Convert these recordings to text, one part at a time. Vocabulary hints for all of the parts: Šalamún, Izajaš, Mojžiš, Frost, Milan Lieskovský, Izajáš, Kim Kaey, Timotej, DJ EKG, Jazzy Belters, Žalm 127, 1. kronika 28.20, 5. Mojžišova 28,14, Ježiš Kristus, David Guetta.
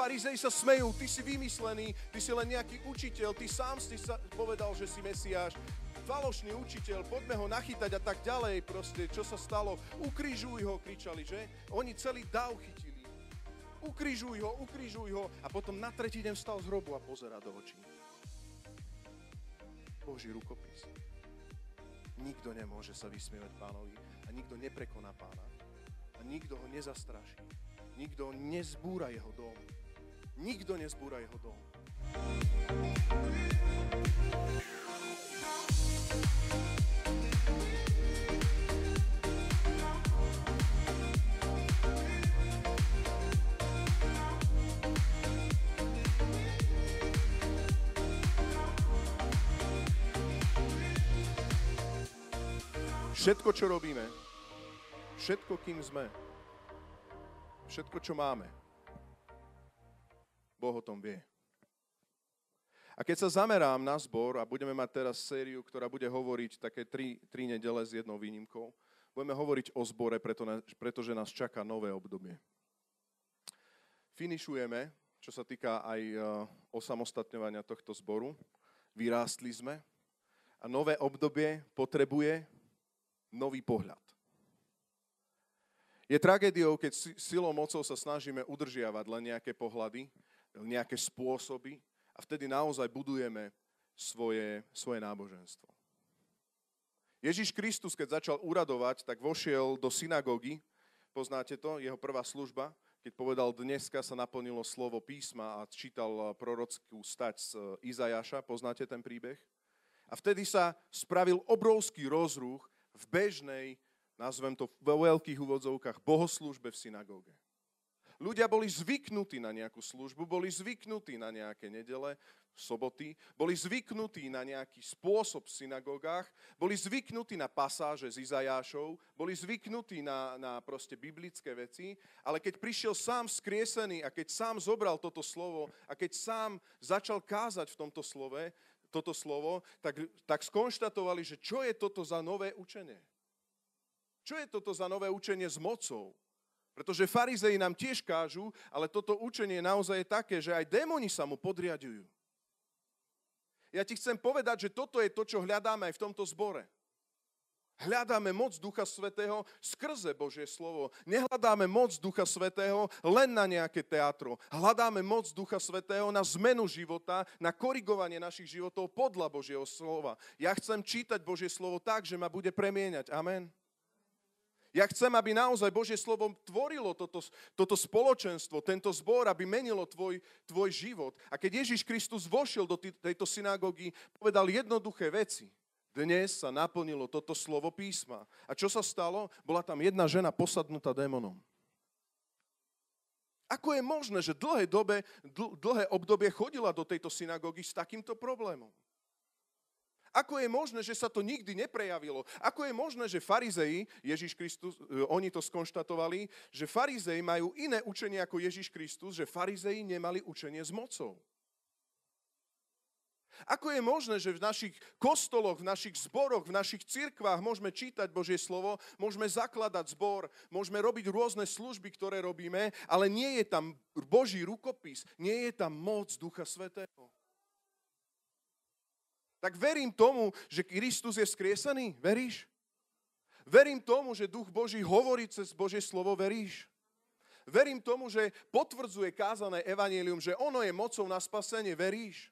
Farizei sa smejú, ty si vymyslený, ty si len nejaký učiteľ, ty sám si sa povedal, že si Mesiáš. Falošný učiteľ, poďme ho nachytať a tak ďalej proste. Čo sa stalo? Ukrižuj ho, kričali, že? Oni celý dav chytili. Ukrižuj ho a potom na tretí deň vstal z hrobu a pozerá do očí. Boží rukopis. Nikto nemôže sa vysmievať Pánovi a nikto neprekoná Pána. A nikto ho nezastraší. Nikto nezbúra jeho dom. Nikto nezbúra jeho dom. Všetko, čo robíme, všetko, kým sme, všetko, čo máme, Boh o tom vie. A keď sa zamerám na zbor, a budeme mať teraz sériu, ktorá bude hovoriť také tri nedele s jednou výnimkou, budeme hovoriť o zbore, pretože nás čaká nové obdobie. Finišujeme, čo sa týka aj osamostatňovania tohto zboru. Vyrástli sme a nové obdobie potrebuje nový pohľad. Je tragédiou, keď silou mocou sa snažíme udržiavať len nejaké pohľady, nejaké spôsoby a vtedy naozaj budujeme svoje náboženstvo. Ježiš Kristus, keď začal uradovať, tak vošiel do synagógy. Poznáte to, jeho prvá služba, keď povedal, dneska sa naplnilo slovo písma a čítal prorockú stať z Izajaša. Poznáte ten príbeh? A vtedy sa spravil obrovský rozruch v bežnej, nazvem to vo veľkých úvodzovkách, bohoslúžbe v synagóge. Ľudia boli zvyknutí na nejakú službu, boli zvyknutí na nejaké nedele, soboty, boli zvyknutí na nejaký spôsob v synagógach, boli zvyknutí na pasáže z Izajášov, boli zvyknutí na proste biblické veci, ale keď prišiel sám skriesený a keď sám zobral toto slovo a keď sám začal kázať v tomto slove, toto slovo, tak skonštatovali, že čo je toto za nové učenie. Čo je toto za nové učenie s mocou? Pretože farizei nám tiež kážu, ale toto učenie naozaj je také, že aj démoni sa mu podriadujú. Ja ti chcem povedať, že toto je to, čo hľadáme aj v tomto zbore. Hľadáme moc Ducha Svätého skrze Božie slovo. Nehľadáme moc Ducha Svätého len na nejaké teatro. Hľadáme moc Ducha Svätého na zmenu života, na korigovanie našich životov podľa Božieho slova. Ja chcem čítať Božie slovo tak, že ma bude premieňať. Amen. Ja chcem, aby naozaj Božie slovo tvorilo toto spoločenstvo, tento zbor, aby menilo tvoj život. A keď Ježiš Kristus vošiel do tejto synagógy, povedal jednoduché veci. Dnes sa naplnilo toto slovo písma. A čo sa stalo? Bola tam jedna žena posadnutá démonom. Ako je možné, že dlhé obdobie chodila do tejto synagógy s takýmto problémom? Ako je možné, že sa to nikdy neprejavilo? Ako je možné, že farizei, Ježiš Kristus, oni to skonštatovali, že farizei majú iné učenie ako Ježiš Kristus, že farizei nemali učenie s mocou? Ako je možné, že v našich kostoloch, v našich zboroch, v našich cirkvách môžeme čítať Božie slovo, môžeme zakladať zbor, môžeme robiť rôzne služby, ktoré robíme, ale nie je tam Boží rukopis, nie je tam moc Ducha Svätého? Tak verím tomu, že Kristus je vzkriesený. Veríš? Verím tomu, že Duch Boží hovorí cez Božie slovo. Veríš? Verím tomu, že potvrdzuje kázané evanjelium, že ono je mocou na spasenie. Veríš?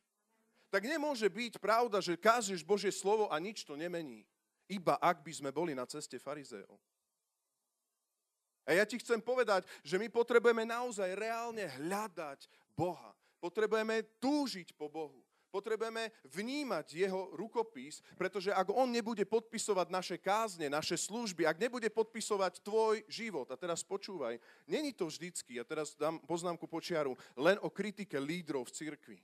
Tak nemôže byť pravda, že kážeš Božie slovo a nič to nemení. Iba ak by sme boli na ceste farizeov. A ja ti chcem povedať, že my potrebujeme naozaj reálne hľadať Boha. Potrebujeme túžiť po Bohu. Potrebujeme vnímať jeho rukopis, pretože ak on nebude podpisovať naše kázne, naše služby, ak nebude podpisovať tvoj život, a teraz počúvaj, není to vždycky, ja teraz dám poznámku počiaru, len o kritike lídrov v cirkvi.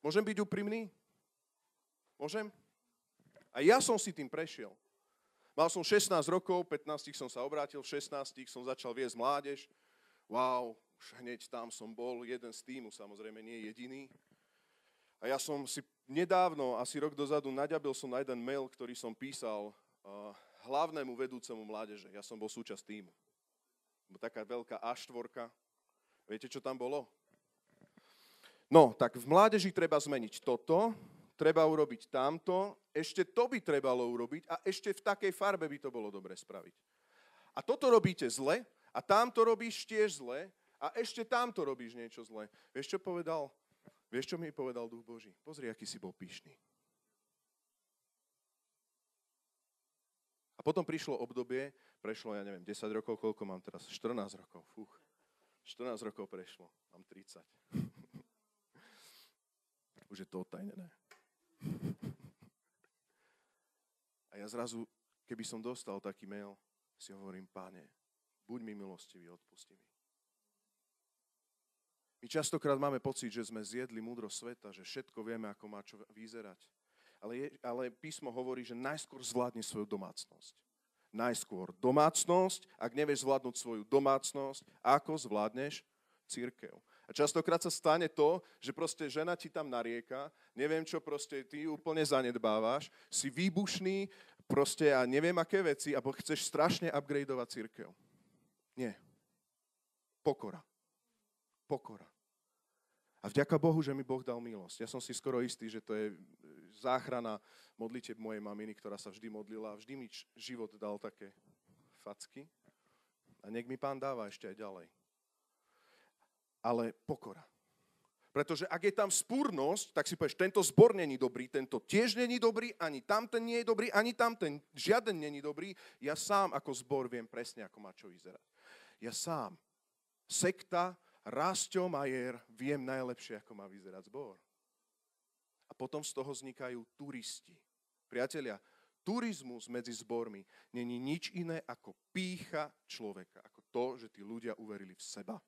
Môžem byť úprimný? Môžem? A ja som si tým prešiel. Mal som 16 rokov, 15 som sa obrátil, v 16 som začal viesť mládež. Wow, už hneď tam som bol, jeden z tímu, samozrejme nie jediný. A ja som si nedávno, asi rok dozadu, naďabil som na jeden mail, ktorý som písal hlavnému vedúcemu mládeže. Ja som bol súčasť týmu. Taká veľká A4, Viete, čo tam bolo? No, tak v mládeži treba zmeniť toto, treba urobiť tamto, ešte to by trebalo urobiť a ešte v takej farbe by to bolo dobre spraviť. A toto robíte zle a tamto robíš tiež zle a ešte tamto robíš niečo zle. Vieš, čo povedal? Vieš, čo mi povedal Duch Boží? Pozri, aký si bol pyšný. A potom prišlo obdobie, prešlo, ja neviem, 10 rokov, koľko mám teraz? 14 rokov, fuch. 14 rokov prešlo, mám 30. Už je to odtajnené. A ja zrazu, keby som dostal taký mail, si hovorím, Páne, buď mi milostivý, odpusti mi. My častokrát máme pocit, že sme zjedli múdrosť sveta, že všetko vieme, ako má čo vyzerať. Ale písmo hovorí, že najskôr zvládni svoju domácnosť. Najskôr domácnosť, ak nevieš zvládnuť svoju domácnosť, ako zvládneš cirkev. A častokrát sa stane to, že proste žena ti tam narieka, neviem čo, proste ty úplne zanedbávaš, si výbušný, proste a neviem aké veci, alebo chceš strašne upgradeovať cirkev. Nie. Pokora. Pokora. A vďaka Bohu, že mi Boh dal milosť. Ja som si skoro istý, že to je záchrana modlitieb mojej maminy, ktorá sa vždy modlila a vždy mi život dal také facky. A nech mi Pán dáva ešte aj ďalej. Ale pokora. Pretože ak je tam spúrnosť, tak si povieš, tento zbor není dobrý, tento tiež není dobrý, ani tamten nie je dobrý, ani tamten žiaden není dobrý. Ja sám ako zbor viem presne, ako má čo vyzerať. Ja sám. Sekta Rastio Majer, viem najlepšie, ako má vyzerať zbor. A potom z toho vznikajú turisti. Priatelia, turizmus medzi zbormi není nič iné ako pýcha človeka, ako to, že tí ľudia uverili v seba.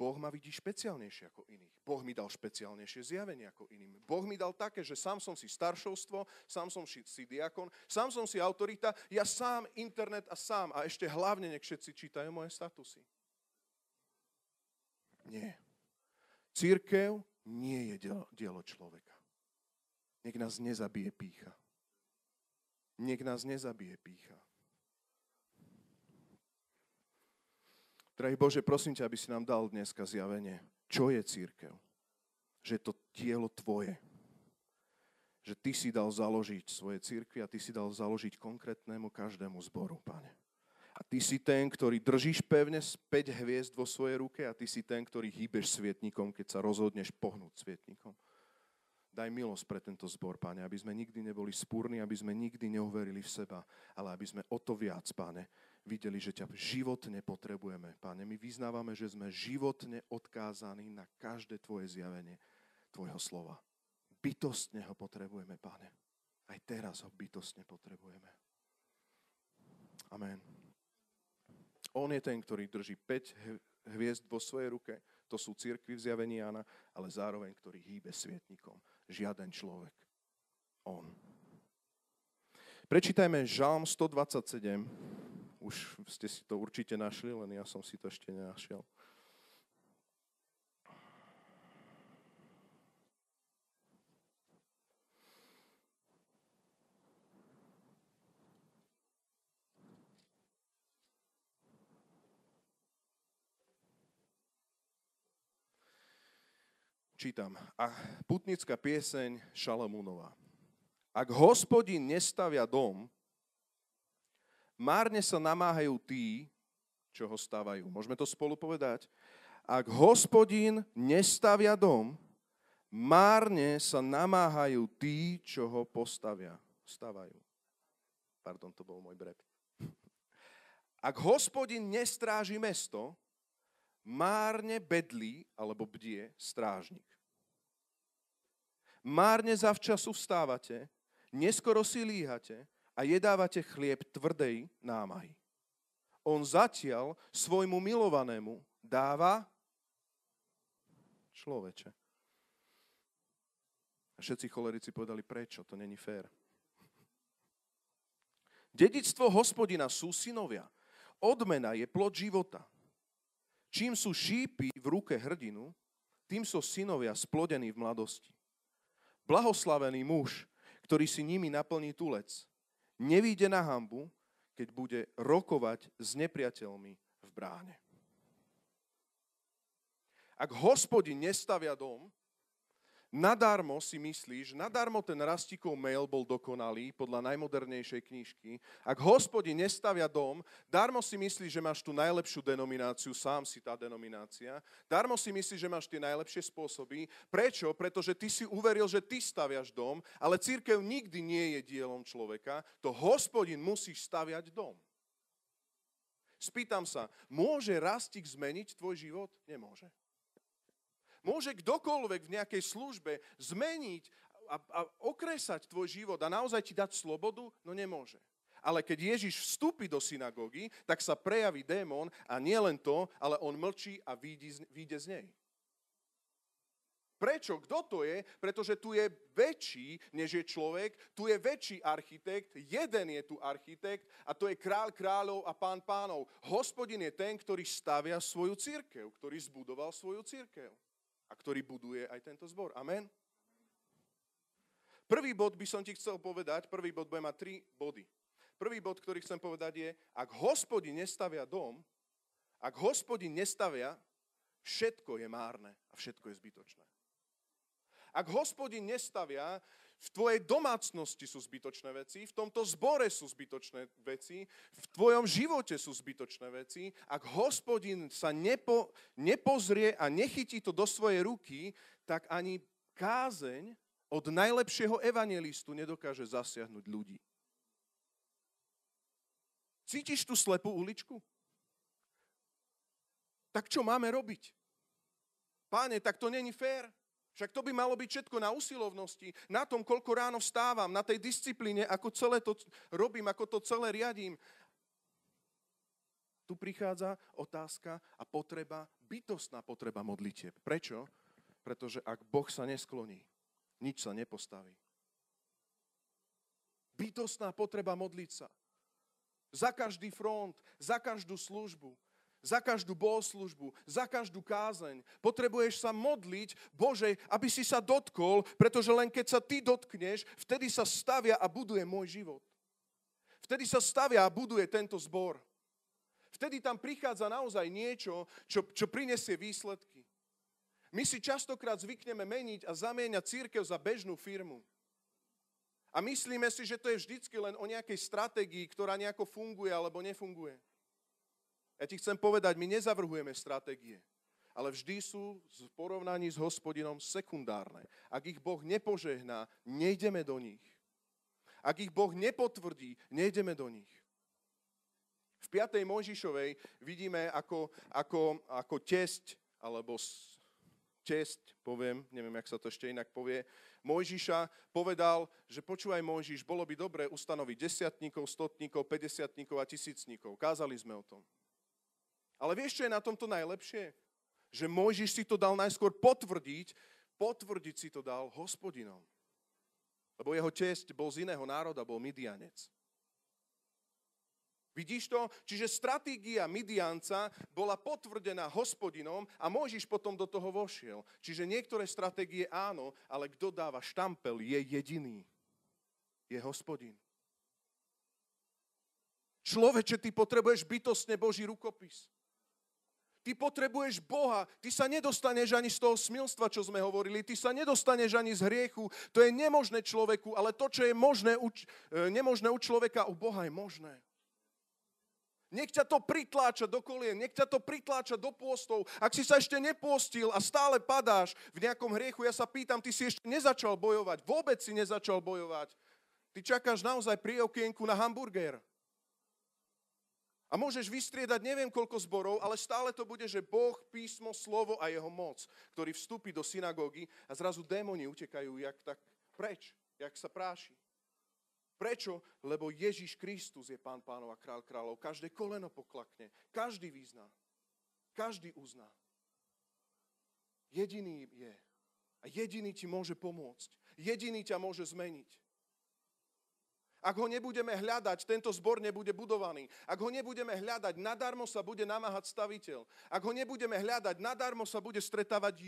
Boh ma vidí špeciálnejšie ako iných. Boh mi dal špeciálnejšie zjavenie ako iným. Boh mi dal také, že sám som si staršovstvo, sám som si diakon, sám som si autorita, ja sám internet a sám. A ešte hlavne nech všetci čítajú moje statusy. Nie. Cirkev nie je dielo človeka. Nech nás nezabije pýcha. Nech nás nezabije pýcha. Drahý Bože, prosím ťa, aby si nám dal dneska zjavenie, čo je cirkev. Že je to dielo tvoje. Že ty si dal založiť svoje cirkvi a ty si dal založiť konkrétnemu každému zboru, Pane. A ty si ten, ktorý držíš pevne 5 hviezd vo svojej ruke a ty si ten, ktorý hýbeš svietnikom, keď sa rozhodneš pohnúť svietnikom. Daj milosť pre tento zbor, Pane, aby sme nikdy neboli spúrni, aby sme nikdy neuverili v seba, ale aby sme o to viac, Pane, videli, že ťa životne potrebujeme, Pane. My vyznávame, že sme životne odkázaní na každé tvoje zjavenie, tvojho slova. Bytostne ho potrebujeme, Pane. Aj teraz ho bytostne potrebujeme. Amen. On je ten, ktorý drží 5 hviezd vo svojej ruke, to sú cirkvi v zjavení Jána, ale zároveň, ktorý hýbe svietnikom. Žiaden človek. On. Prečítajme Žalm 127. Už ste si to určite našli, len ja som si to ešte nenašiel. Čítam. A putnická pieseň Šalamúnova. Ak Hospodin nestavia dom, márne sa namáhajú tí, čo ho stavajú. Môžeme to spolu povedať? Ak Hospodin nestavia dom, márne sa namáhajú tí, čo ho stavajú. Pardon, to bol môj brep. Ak Hospodin nestráži mesto, márne bedlí, alebo bdie, strážnik. Márne zavčasu vstávate, neskoro si líhate a jedávate chlieb tvrdej námahy. On zatiaľ svojmu milovanému dáva človeče. A všetci cholerici povedali, prečo, to není fér. Dedičstvo Hospodina sú synovia. Odmena je plod života. Čím sú šípy v ruke hrdinu, tým sú synovia splodení v mladosti. Blahoslavený muž, ktorý si nimi naplní tulec, nevíde na hanbu, keď bude rokovať s nepriateľmi v bráne. Ak Hospodin nestavia dom, nadarmo si myslíš, nadarmo ten Rastíkov mail bol dokonalý podľa najmodernejšej knižky. Ak Hospodin nestavia dom, darmo si myslíš, že máš tú najlepšiu denomináciu, sám si tá denominácia. Darmo si myslíš, že máš tie najlepšie spôsoby. Prečo? Pretože ty si uveril, že ty staviaš dom, ale cirkev nikdy nie je dielom človeka. To Hospodin musíš staviať dom. Spýtam sa, môže Rastík zmeniť tvoj život? Nemôže. Môže kdokoľvek v nejakej službe zmeniť a okresať tvoj život a naozaj ti dať slobodu? No nemôže. Ale keď Ježiš vstúpi do synagógy, tak sa prejaví démon a nie len to, ale on mlčí a vyjde z nej. Prečo? Kto to je? Pretože tu je väčší, než je človek, tu je väčší architekt, jeden je tu architekt a to je Kráľ kráľov a Pán pánov. Hospodin je ten, ktorý stavia svoju cirkev, ktorý zbudoval svoju cirkev a ktorý buduje aj tento zbor. Amen? Prvý bod by som ti chcel povedať, prvý bod bude mať 3 body. Prvý bod, ktorý chcem povedať je, ak Hospodin nestavia dom, ak Hospodin nestavia, všetko je márne a všetko je zbytočné. Ak Hospodin nestavia, v tvojej domácnosti sú zbytočné veci, v tomto zbore sú zbytočné veci, v tvojom živote sú zbytočné veci. Ak Hospodin sa nepozrie a nechytí to do svojej ruky, tak ani kázeň od najlepšieho evanjelistu nedokáže zasiahnuť ľudí. Cítiš tú slepú uličku? Tak čo máme robiť? Páne, tak to není fér. Však to by malo byť všetko na usilovnosti, na tom, koľko ráno vstávam, na tej disciplíne, ako celé to robím, ako to celé riadím. Tu prichádza otázka a potreba, bytostná potreba modlitieb. Prečo? Pretože ak Boh sa neskloní, nič sa nepostaví. Bytostná potreba modliť sa. Za každý front, za každú službu. Za každú bohoslúžbu, za každú kázeň. Potrebuješ sa modliť, Bože, aby si sa dotkol, pretože len keď sa ty dotkneš, vtedy sa stavia a buduje môj život. Vtedy sa stavia a buduje tento zbor. Vtedy tam prichádza naozaj niečo, čo prinesie výsledky. My si častokrát zvykneme meniť a zamieňať cirkev za bežnú firmu. A myslíme si, že to je vždycky len o nejakej stratégii, ktorá nejako funguje alebo nefunguje. Ja ti chcem povedať, my nezavrhujeme stratégie, ale vždy sú v porovnaní s Hospodinom sekundárne. Ak ich Boh nepožehná, nejdeme do nich. Ak ich Boh nepotvrdí, nejdeme do nich. V 5. Mojžišovej vidíme, ako tesť, alebo tesť, neviem, jak sa to ešte inak povie, Mojžiša povedal, že počúvaj Mojžiš, bolo by dobre ustanoviť 10-tníkov, 100-tníkov, 50-tníkov a 1000-tníkov. Kázali sme o tom. Ale vieš, čo je na tomto najlepšie? Že Mojžiš si to dal najskôr potvrdiť si to dal Hospodinom. Lebo jeho tesť bol z iného národa, bol Midianec. Vidíš to? Čiže stratégia Midianca bola potvrdená Hospodinom a Mojžiš potom do toho vošiel. Čiže niektoré stratégie áno, ale kto dáva štampel, je jediný. Je Hospodin. Človeče, ty potrebuješ bytostne Boží rukopis. Ty potrebuješ Boha. Ty sa nedostaneš ani z toho smilstva, čo sme hovorili. Ty sa nedostaneš ani z hriechu. To je nemožné človeku, ale to, čo je nemožné u človeka, u Boha je možné. Nech ťa to pritláča do kolien, nech ťa to pritláča do pôstov. Ak si sa ešte nepôstil a stále padáš v nejakom hriechu, ja sa pýtam, ty si ešte nezačal bojovať. Vôbec si nezačal bojovať. Ty čakáš naozaj pri okienku na hamburger. A môžeš vystriedať neviem koľko zborov, ale stále to bude, že Boh, písmo, slovo a jeho moc, ktorý vstúpi do synagógy a zrazu démoni utekajú jak tak preč, jak sa práši. Prečo? Lebo Ježiš Kristus je Pán pánov a Kráľ kráľov. Každé koleno poklakne, každý vyzná, každý uzná. Jediný je a jediný ti môže pomôcť, jediný ťa môže zmeniť. Ak ho nebudeme hľadať, tento zbor nebude budovaný. Ak ho nebudeme hľadať, nadarmo sa bude namáhať staviteľ. Ak ho nebudeme hľadať, nadarmo sa bude stretávať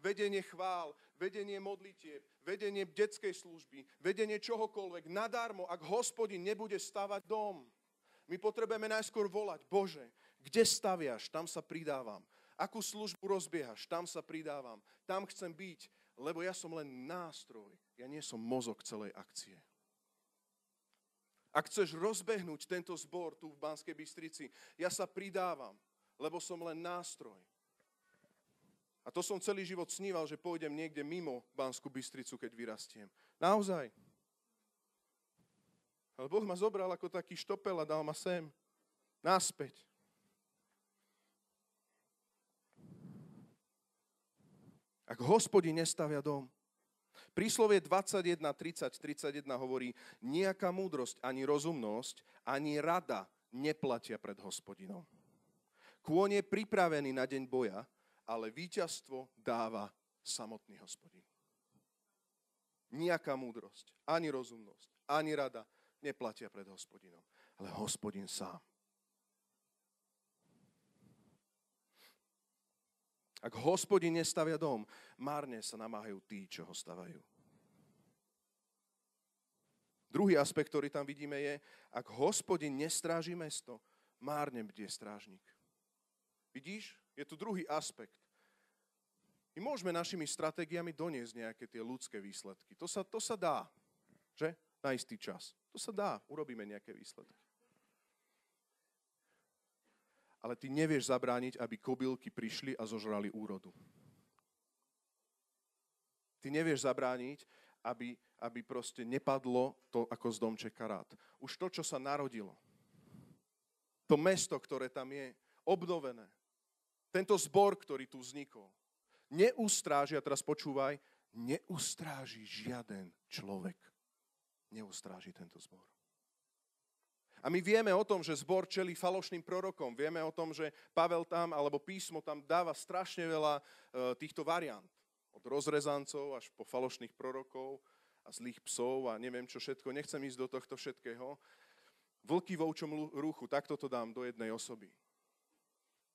vedenie chvál, vedenie modlitieb, vedenie detskej služby, vedenie čohokoľvek. Nadarmo, ak Hospodin nebude stavať dom. My potrebujeme najskôr volať, Bože, kde staviaš, tam sa pridávam. Akú službu rozbiehaš? Tam sa pridávam. Tam chcem byť, lebo ja som len nástroj. Ja nie som mozog celej akcie. Ak chceš rozbehnúť tento zbor tu v Banskej Bystrici, ja sa pridávam, lebo som len nástroj. A to som celý život sníval, že pôjdem niekde mimo Banskú Bystricu, keď vyrastiem. Naozaj. Ale Boh ma zobral ako taký štopel a dal ma sem. Naspäť. Ak Hospodin nestavia dom. Príslovie 21:30-31 hovorí, nejaká múdrosť ani rozumnosť, ani rada neplatia pred Hospodinom. Kôň je pripravený na deň boja, ale víťazstvo dáva samotný Hospodin. Nejaká múdrosť, ani rozumnosť, ani rada neplatia pred Hospodinom, ale Hospodin sám. Ak Hospodin nestavia dom, márne sa namáhajú tí, čo ho stavajú. Druhý aspekt, ktorý tam vidíme, je, ak Hospodin nestráži mesto, márne bdie strážnik. Vidíš? Je tu druhý aspekt. My môžeme našimi stratégiami doniesť nejaké tie ľudské výsledky. To sa dá, že? Na istý čas. To sa dá, urobíme nejaké výsledky. Ale ty nevieš zabrániť, aby kobylky prišli a zožrali úrodu. Ty nevieš zabrániť, aby proste nepadlo to ako z domčeka rád. Už to, čo sa narodilo, to mesto, ktoré tam je, obnovené, tento zbor, ktorý tu vznikol, neustráži, a teraz počúvaj, neustráži žiaden človek. Neustráži tento zbor. A my vieme o tom, že zbor čelí falošným prorokom. Vieme o tom, že Pavel tam, alebo písmo tam dáva strašne veľa týchto variant. Od rozrezancov až po falošných prorokov a zlých psov a neviem čo všetko. Nechcem ísť do tohto všetkého. Vlky v ovčom ruchu, takto to dám do jednej osoby.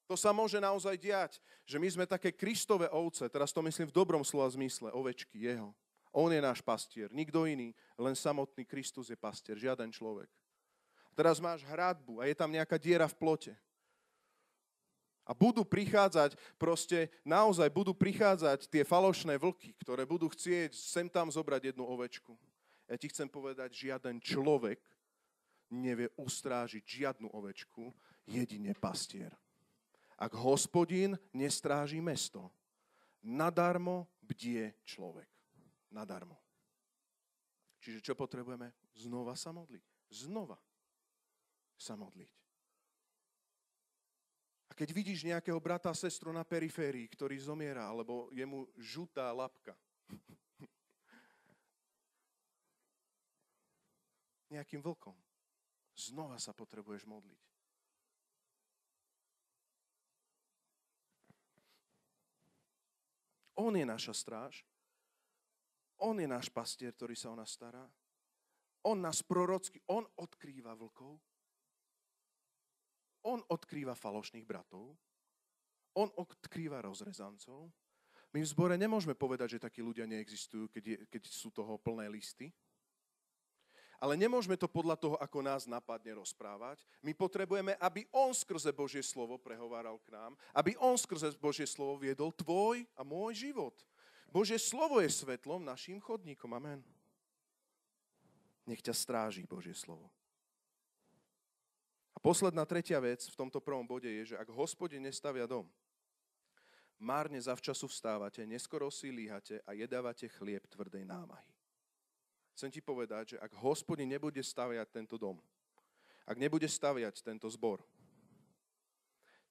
To sa môže naozaj diať, že my sme také Kristove ovce, teraz to myslím v dobrom slova zmysle, ovečky jeho. On je náš pastier, nikto iný, len samotný Kristus je pastier, žiaden človek. Teraz máš hradbu a je tam nejaká diera v plote. A budú prichádzať, proste naozaj budú prichádzať tie falošné vlky, ktoré budú chcieť sem tam zobrať jednu ovečku. Ja ti chcem povedať, žiaden človek nevie ustrážiť žiadnu ovečku, jedine pastier. Ak Hospodin nestráži mesto, nadarmo bdie človek. Nadarmo. Čiže čo potrebujeme? Znova sa modliť. A keď vidíš nejakého brata a sestru na periférii, ktorý zomiera, alebo je mu žutá labka, nejakým vlkom, znova sa potrebuješ modliť. On je naša stráž, on je náš pastier, ktorý sa o nás stará. On nás prorocky, on odkrýva vlkov, on odkrýva falošných bratov, on odkrýva rozrezancov. My v zbore nemôžeme povedať, že takí ľudia neexistujú, keď sú toho plné listy. Ale nemôžeme to podľa toho, ako nás napadne rozprávať. My potrebujeme, aby on skrze Božie slovo prehováral k nám, aby on skrze Božie slovo viedol tvoj a môj život. Božie slovo je svetlom našim chodníkom. Amen. Nech ťa stráži Božie slovo. A posledná tretia vec v tomto prvom bode je, že ak Hospodin nestavia dom, márne zavčasu vstávate, neskoro si líhate a jedávate chlieb tvrdej námahy. Chcem ti povedať, že ak Hospodin nebude staviať tento dom, ak nebude staviať tento zbor,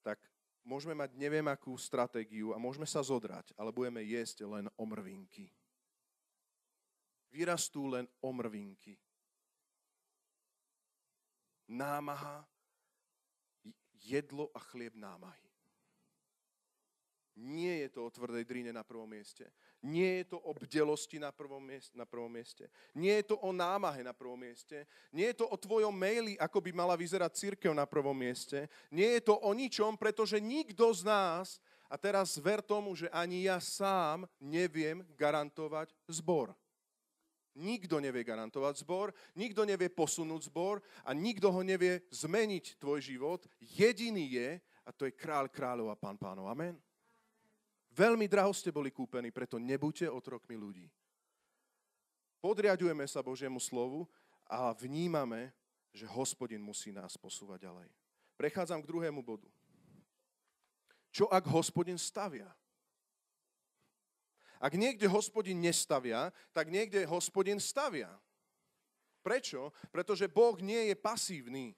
tak môžeme mať neviem akú stratégiu a môžeme sa zodrať, ale budeme jesť len omrvinky. Vyrastú len omrvinky. Námaha, jedlo a chlieb námahy. Nie je to o tvrdej drine na prvom mieste. Nie je to o bdelosti na prvom mieste. Nie je to o námahe na prvom mieste. Nie je to o tvojom maili, ako by mala vyzerať cirkev na prvom mieste. Nie je to o ničom, pretože nikto z nás, a teraz ver tomu, že ani ja sám neviem garantovať zbor. Nikto nevie garantovať zbor, nikto nevie posunúť zbor a nikto ho nevie zmeniť tvoj život. Jediný je, a to je Kráľ kráľov a Pán pánov. Amen. Veľmi draho ste boli kúpení, preto nebuďte otrokmi ľudí. Podriadujeme sa Božiemu slovu a vnímame, že Hospodin musí nás posúvať ďalej. Prechádzam k druhému bodu. Čo ak Hospodin stavia? Ak niekde Hospodin nestavia, tak niekde Hospodin stavia. Prečo? Pretože Boh nie je pasívny.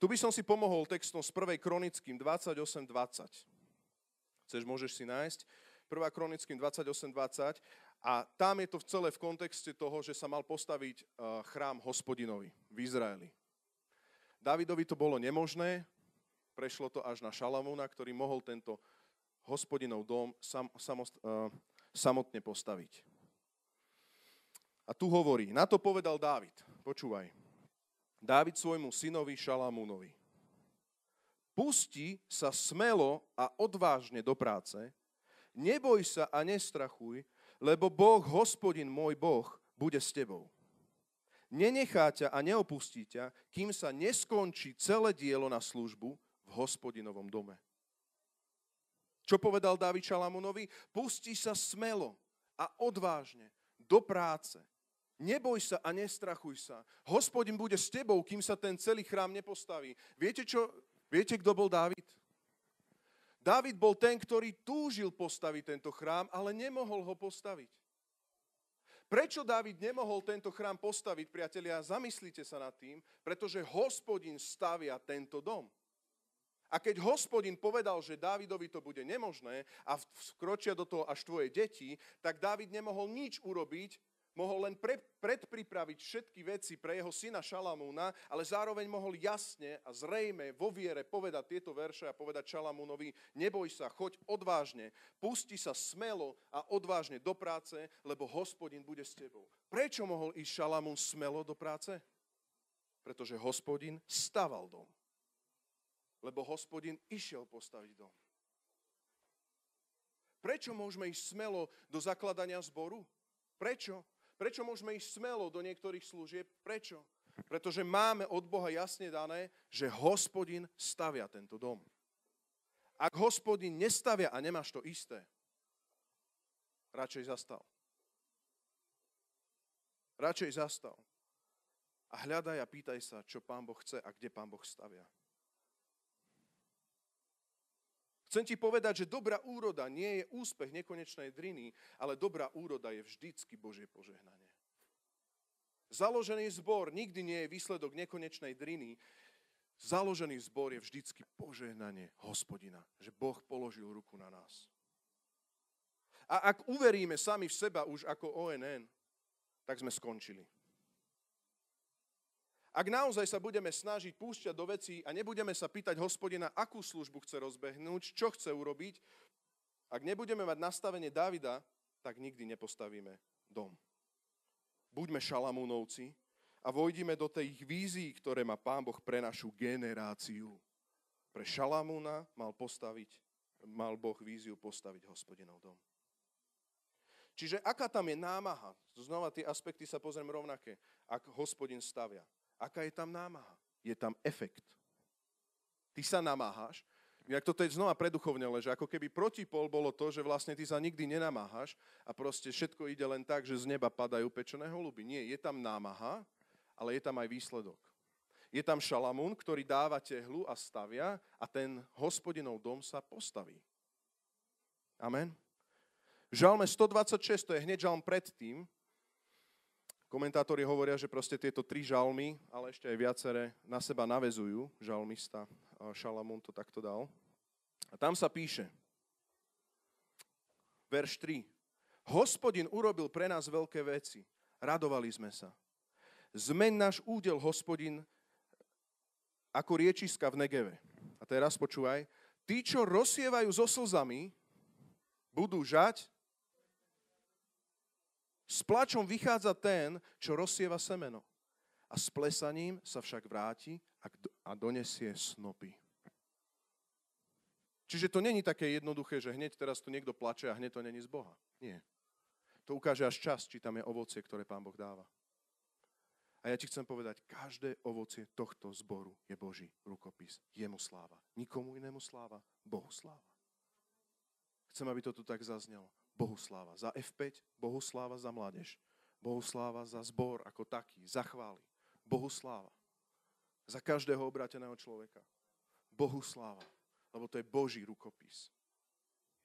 Tu by som si pomohol textom z 1. kronickým 28.20. Chceš, môžeš si nájsť. 1. kronickým 28.20. A tam je to celé v kontexte toho, že sa mal postaviť chrám Hospodinovi v Izraeli. Dávidovi to bolo nemožné, prešlo to až na Šalamúna, ktorý mohol tento Hospodinov dom samotne postaviť. A tu hovorí, na to povedal Dávid, počúvaj, Dávid svojmu synovi Šalamúnovi. Pusti sa smelo a odvážne do práce, neboj sa a nestrachuj, lebo Boh, Hospodin môj Boh, bude s tebou. Nenechá ťa a neopustí ťa, kým sa neskončí celé dielo na službu v Hospodinovom dome. Čo povedal Dávid Šalamúnovi? Pusti sa smelo a odvážne do práce. Neboj sa a nestrachuj sa. Hospodin bude s tebou, kým sa ten celý chrám nepostaví. Viete, kto bol Dávid? Dávid bol ten, ktorý túžil postaviť tento chrám, ale nemohol ho postaviť. Prečo Dávid nemohol tento chrám postaviť, priatelia? Zamyslite sa nad tým, pretože Hospodin stavia tento dom. A keď Hospodin povedal, že Dávidovi to bude nemožné a vkročia do toho až tvoje deti, tak Dávid nemohol nič urobiť, mohol len predpripraviť všetky veci pre jeho syna Šalamúna, ale zároveň mohol jasne a zrejme vo viere povedať tieto verše a povedať Šalamúnovi, neboj sa, choď odvážne, pusti sa smelo a odvážne do práce, lebo Hospodin bude s tebou. Prečo mohol ísť Šalamún smelo do práce? Pretože Hospodin staval dom. Lebo Hospodin išiel postaviť dom. Prečo môžeme ísť smelo do zakladania zboru? Prečo? Prečo môžeme ísť smelo do niektorých služieb? Prečo? Pretože máme od Boha jasne dané, že Hospodin stavia tento dom. Ak Hospodin nestavia a nemáš to isté, radšej zastav. A hľadaj a pýtaj sa, čo Pán Boh chce a kde Pán Boh stavia. Chcem ti povedať, že dobrá úroda nie je úspech nekonečnej driny, ale dobrá úroda je vždycky Božie požehnanie. Založený zbor nikdy nie je výsledok nekonečnej driny. Založený zbor je vždycky požehnanie Hospodina, že Boh položil ruku na nás. A ak uveríme sami v seba už ako ONN, tak sme skončili. Ak naozaj sa budeme snažiť púšťať do vecí a nebudeme sa pýtať Hospodina, akú službu chce rozbehnúť, čo chce urobiť, ak nebudeme mať nastavenie Dávida, tak nikdy nepostavíme dom. Buďme Šalamúnovci a vojdime do tých vízií, ktoré má Pán Boh pre našu generáciu. Pre Šalamúna mal Boh víziu postaviť Hospodinov dom. Čiže aká tam je námaha? Znova tie aspekty sa pozriem rovnaké. Ak Hospodin stavia. Aká je tam námaha? Je tam efekt. Ty sa namáhaš. Jak to je znova preduchovne, že ako keby protipol bolo to, že vlastne ty sa nikdy nenamáhaš a proste všetko ide len tak, že z neba padajú pečené holuby. Nie, je tam námaha, ale je tam aj výsledok. Je tam Šalamún, ktorý dáva tehlu a stavia a ten Hospodinov dom sa postaví. Amen. V Žalme 126, to je hneď žalm predtým. Komentátori hovoria, že proste tieto tri žalmy, ale ešte aj viaceré, na seba navezujú. Žalmista Šalamún to takto dal. A tam sa píše, verš 3. Hospodin urobil pre nás veľké veci. Radovali sme sa. Zmeň náš údel, Hospodin, ako riečiska v Negeve. A teraz počúvaj. Tí, čo rozsievajú so slzami, budú žať. S plačom vychádza ten, čo rozsieva semeno. A s plesaním sa však vráti a donesie snopy. Čiže to není také jednoduché, že hneď teraz tu niekto plače a hneď to není z Boha. Nie. To ukáže až čas, či tam je ovocie, ktoré Pán Boh dáva. A ja ti chcem povedať, každé ovocie tohto zboru je Boží rukopis. Jemu sláva. Nikomu inému sláva. Bohu sláva. Chcem, aby to tu tak zaznelo. Bohu sláva za F5, Bohu sláva za mládež, Bohu sláva za zbor ako taký, za chvály, Bohu sláva za každého obráteného človeka. Bohu sláva, lebo to je Boží rukopis.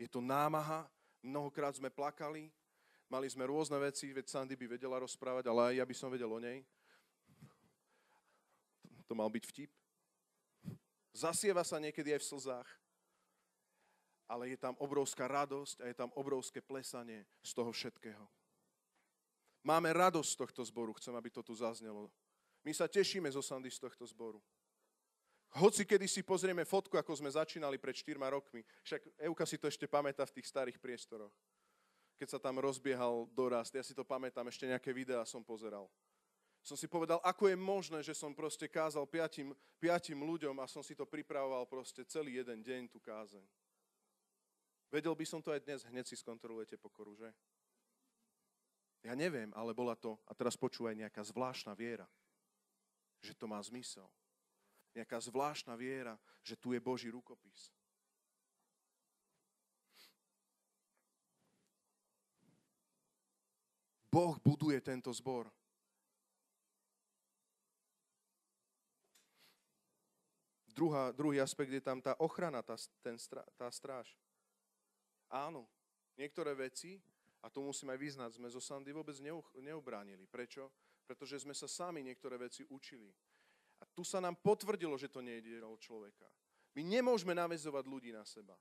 Je to námaha, mnohokrát sme plakali, mali sme rôzne veci, veď Sandy by vedela rozprávať, ale aj ja by som vedel o nej. To mal byť vtip. Zasieva sa niekedy aj v slzách, ale je tam obrovská radosť a je tam obrovské plesanie z toho všetkého. Máme radosť z tohto zboru, chcem, aby to tu zaznelo. My sa tešíme zo Sandy z tohto zboru. Hoci kedy si pozrieme fotku, ako sme začínali pred 4 rokmi, však Euka si to ešte pamätá v tých starých priestoroch, keď sa tam rozbiehal dorast. Ja si to pamätám, ešte nejaké videá som pozeral. Som si povedal, ako je možné, že som proste kázal piatim ľuďom a som si to pripravoval proste celý jeden deň tú kázeň. Vedel by som to aj dnes, hneď si skontrolujete pokoru, že? Ja neviem, ale bola to, a teraz počúvaj, nejaká zvláštna viera, že to má zmysel. Nejaká zvláštna viera, že tu je Boží rukopis. Boh buduje tento zbor. Druhý aspekt je tam tá ochrana, tá stráž. Áno, niektoré veci, a to musím aj vyznať, sme zo Sandy vôbec neubránili. Prečo? Pretože sme sa sami niektoré veci učili. A tu sa nám potvrdilo, že to nejde o človeka. My nemôžeme naväzovať ľudí na seba.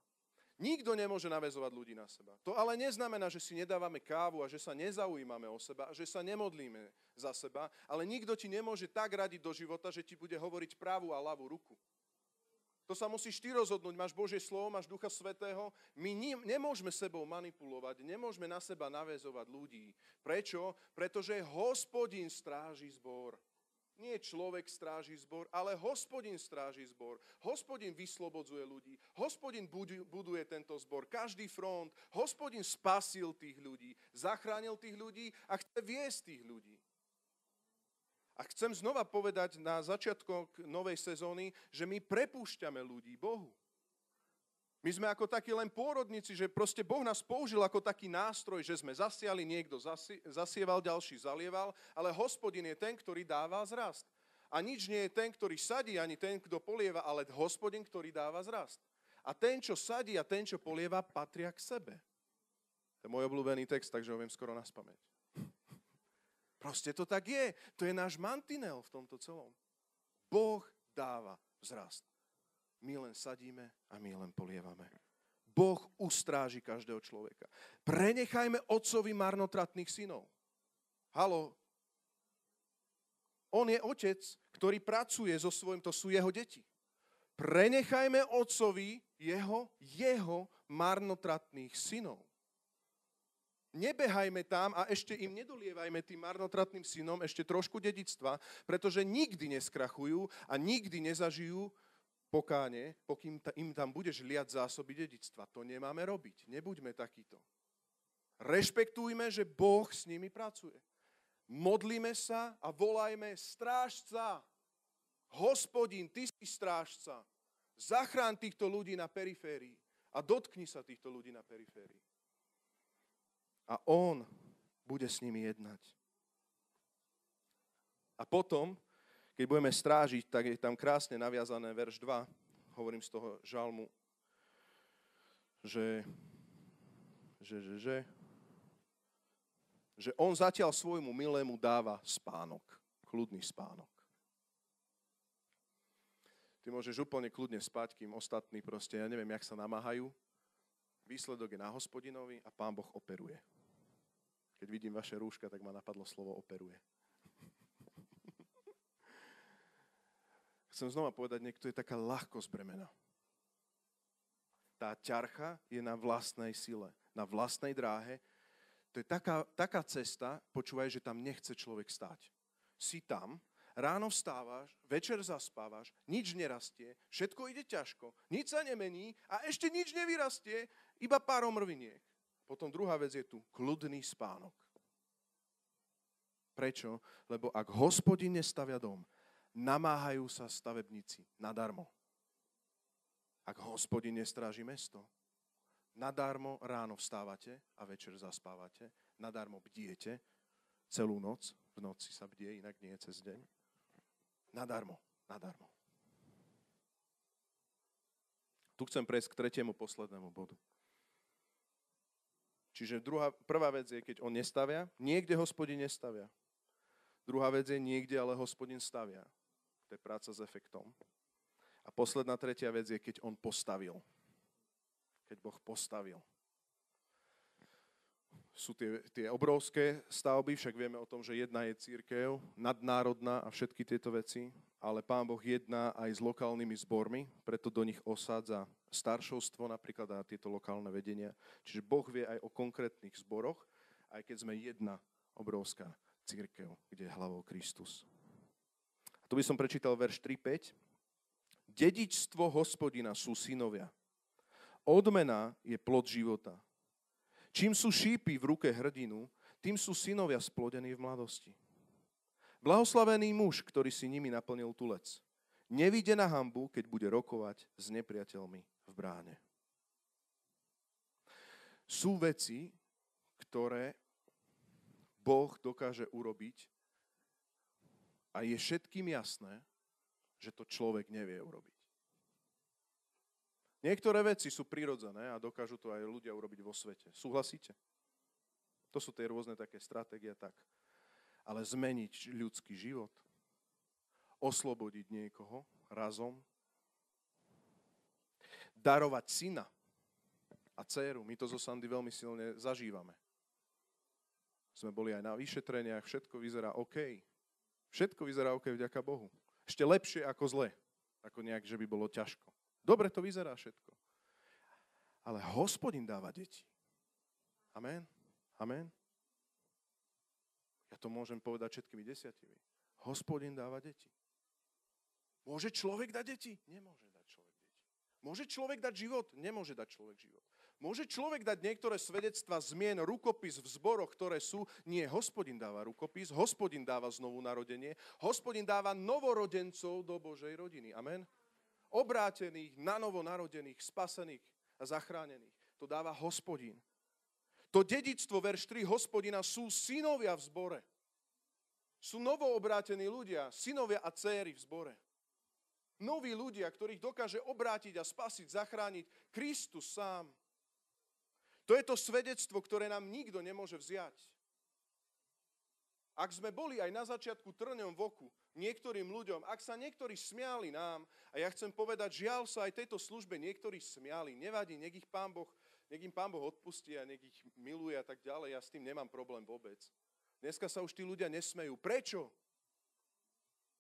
Nikto nemôže naväzovať ľudí na seba. To ale neznamená, že si nedávame kávu a že sa nezaujímame o seba, a že sa nemodlíme za seba, ale nikto ti nemôže tak radiť do života, že ti bude hovoriť pravú a ľavú ruku. To sa musíš ty rozhodnúť, máš Božie slovo, máš Ducha Svätého. My nemôžeme sebou manipulovať, nemôžeme na seba naväzovať ľudí. Prečo? Pretože Hospodin stráži zbor. Nie človek stráži zbor, ale Hospodin stráži zbor. Hospodin vyslobodzuje ľudí, Hospodin buduje tento zbor, každý front. Hospodin spasil tých ľudí, zachránil tých ľudí a chce viesť tých ľudí. A chcem znova povedať na začiatku novej sezóny, že my prepúšťame ľudí Bohu. My sme ako takí len pôrodníci, že proste Boh nás použil ako taký nástroj, že sme zasiali, niekto zasieval, ďalší zalieval, ale Hospodin je ten, ktorý dáva zrast. A nič nie je ten, ktorý sadí, ani ten, kto polieva, ale Hospodin, ktorý dáva zrast. A ten, čo sadí a ten, čo polieva, patria k sebe. To je môj obľúbený text, takže ho viem skoro naspamäť. Proste to tak je. To je náš mantinel v tomto celom. Boh dáva vzrast. My len sadíme a my len polievame. Boh ustráži každého človeka. Prenechajme otcovi marnotratných synov. Haló. On je otec, ktorý pracuje so svojím, to sú jeho deti. Prenechajme otcovi jeho marnotratných synov. Nebehajme tam a ešte im nedolievajme tým marnotratným synom ešte trošku dedičstva, pretože nikdy neskrachujú a nikdy nezažijú pokánie, pokým im tam budeš liať zásoby dedičstva. To nemáme robiť. Nebuďme takýto. Rešpektujme, že Boh s nimi pracuje. Modlíme sa a volajme strážca. Hospodin, ty si strážca. Zachráň týchto ľudí na periférii a dotkni sa týchto ľudí na periférii. A on bude s nimi jednať. A potom, keď budeme strážiť, tak je tam krásne naviazané verš 2. Hovorím z toho žalmu, že on zatiaľ svojmu milému dáva spánok, kľudný spánok. Ty môžeš úplne kľudne spať, kým ostatní proste, ja neviem, jak sa namáhajú. Výsledok je na Hospodinovi a Pán Boh operuje. Keď vidím vaše rúška, tak ma napadlo slovo operuje. Chcem znova povedať, niekto je taká ľahkosť bremena. Tá ťarcha je na vlastnej sile, na vlastnej dráhe. To je taká cesta, počúvaj, že tam nechce človek stáť. Si tam Ráno vstávaš, večer zaspávaš, nič nerastie, všetko ide ťažko, nič sa nemení a ešte nič nevyrastie, iba pár omrviniek. Potom druhá vec je tu kľudný spánok. Prečo? Lebo ak Hospodin nestavia dom, namáhajú sa stavebníci nadarmo. Ak Hospodin nestráži mesto, nadarmo ráno vstávate a večer zaspávate, nadarmo bdiete celú noc, v noci sa bdie, inak nie je cez deň. Nadarmo. Tu chcem prejsť k tretiemu, poslednému bodu. Čiže prvá vec je, keď on nestavia, niekde Hospodin nestavia. Druhá vec je, niekde ale Hospodin stavia. To je práca s efektom. A posledná, tretia vec je, keď on postavil. Keď Boh postavil. Sú tie obrovské stavby, však vieme o tom, že jedna je cirkev, nadnárodná a všetky tieto veci, ale Pán Boh jedná aj s lokálnymi zbormi, preto do nich osádza staršovstvo napríklad a tieto lokálne vedenia. Čiže Boh vie aj o konkrétnych zboroch, aj keď sme jedna obrovská cirkev, kde je hlavou Kristus. A tu by som prečítal verš 3.5. Dedičstvo Hospodina sú synovia. Odmena je plod života. Čím sú šípy v ruke hrdinu, tým sú synovia splodení v mladosti. Blahoslavený muž, ktorý si nimi naplnil tulec. Nevíde na hanbu, keď bude rokovať s nepriateľmi v bráne. Sú veci, ktoré Boh dokáže urobiť a je všetkým jasné, že to človek nevie urobiť. Niektoré veci sú prirodzené a dokážu to aj ľudia urobiť vo svete. Súhlasíte? To sú tie rôzne také stratégie, tak. Ale zmeniť ľudský život, oslobodiť niekoho razom, darovať syna a dceru. My to zo Sandy veľmi silne zažívame. Sme boli aj na vyšetreniach, všetko vyzerá OK. Všetko vyzerá OK, vďaka Bohu. Ešte lepšie ako zle, ako nejak, že by bolo ťažko. Dobre to vyzerá všetko. Ale Hospodin dáva deti. Amen. Ja to môžem povedať všetkými 10. Hospodin dáva deti. Môže človek dať deti? Nemôže dať človek deti. Môže človek dať život? Nemôže dať človek život. Môže človek dať niektoré svedectvá, zmien, rukopis v zboroch, ktoré sú? Nie, Hospodin dáva rukopis, Hospodin dáva znovu narodenie, Hospodin dáva novorodencov do Božej rodiny. Amen. Obrátených, nanovo narodených, spasených a zachránených. To dáva Hospodin. To dedičstvo, verš 3, Hospodina sú synovia v zbore. Sú novoobrátení ľudia, synovia a dcéry v zbore. Noví ľudia, ktorých dokáže obrátiť a spasiť, zachrániť Kristus sám. To je to svedectvo, ktoré nám nikto nemôže vziať. Ak sme boli aj na začiatku trňom v oku niektorým ľuďom, ak sa niektorí smiali nám, a ja chcem povedať, žiaľ sa aj tejto službe niektorí smiali, nevadí, nech im Pán Boh odpustí a nech ich miluje a tak ďalej, ja s tým nemám problém vôbec. Dneska sa už tí ľudia nesmejú. Prečo?